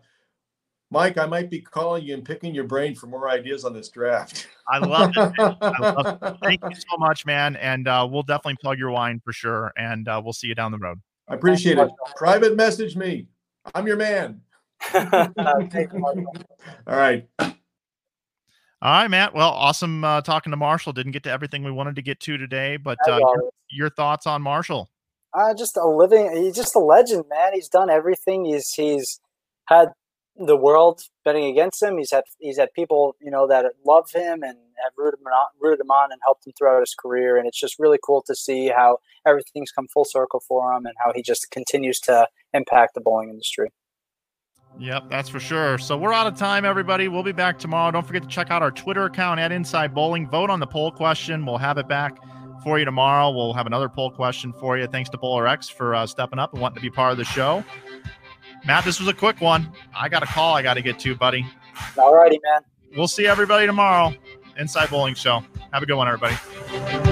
Mike, I might be calling you and picking your brain for more ideas on this draft. I love it. I love it. Thank you so much, man. And uh, we'll definitely plug your wine for sure. And uh, we'll see you down the road. I appreciate it. Private message me. I'm your man. Thank you, Michael. All right. All right, Matt. Well, awesome uh, talking to Marshall. Didn't get to everything we wanted to get to today, but uh, your, your thoughts on Marshall? Uh, just a living, he's just a legend, man. He's done everything. He's he's had the world betting against him. He's had he's had people, you know, that love him and have rooted him on, rooted him on and helped him throughout his career. And it's just really cool to see how everything's come full circle for him and how he just continues to impact the bowling industry. Yep, that's for sure. So we're out of time, everybody. We'll be back tomorrow. Don't forget to check out our Twitter account at Inside Bowling. Vote on the poll question. We'll have it back for you tomorrow. We'll have another poll question for you. Thanks to Bowler X for uh, stepping up and wanting to be part of the show. Matt, this was a quick one. I got a call I got to get to, buddy. All righty, man. We'll see everybody tomorrow. Inside Bowling Show. Have a good one, everybody.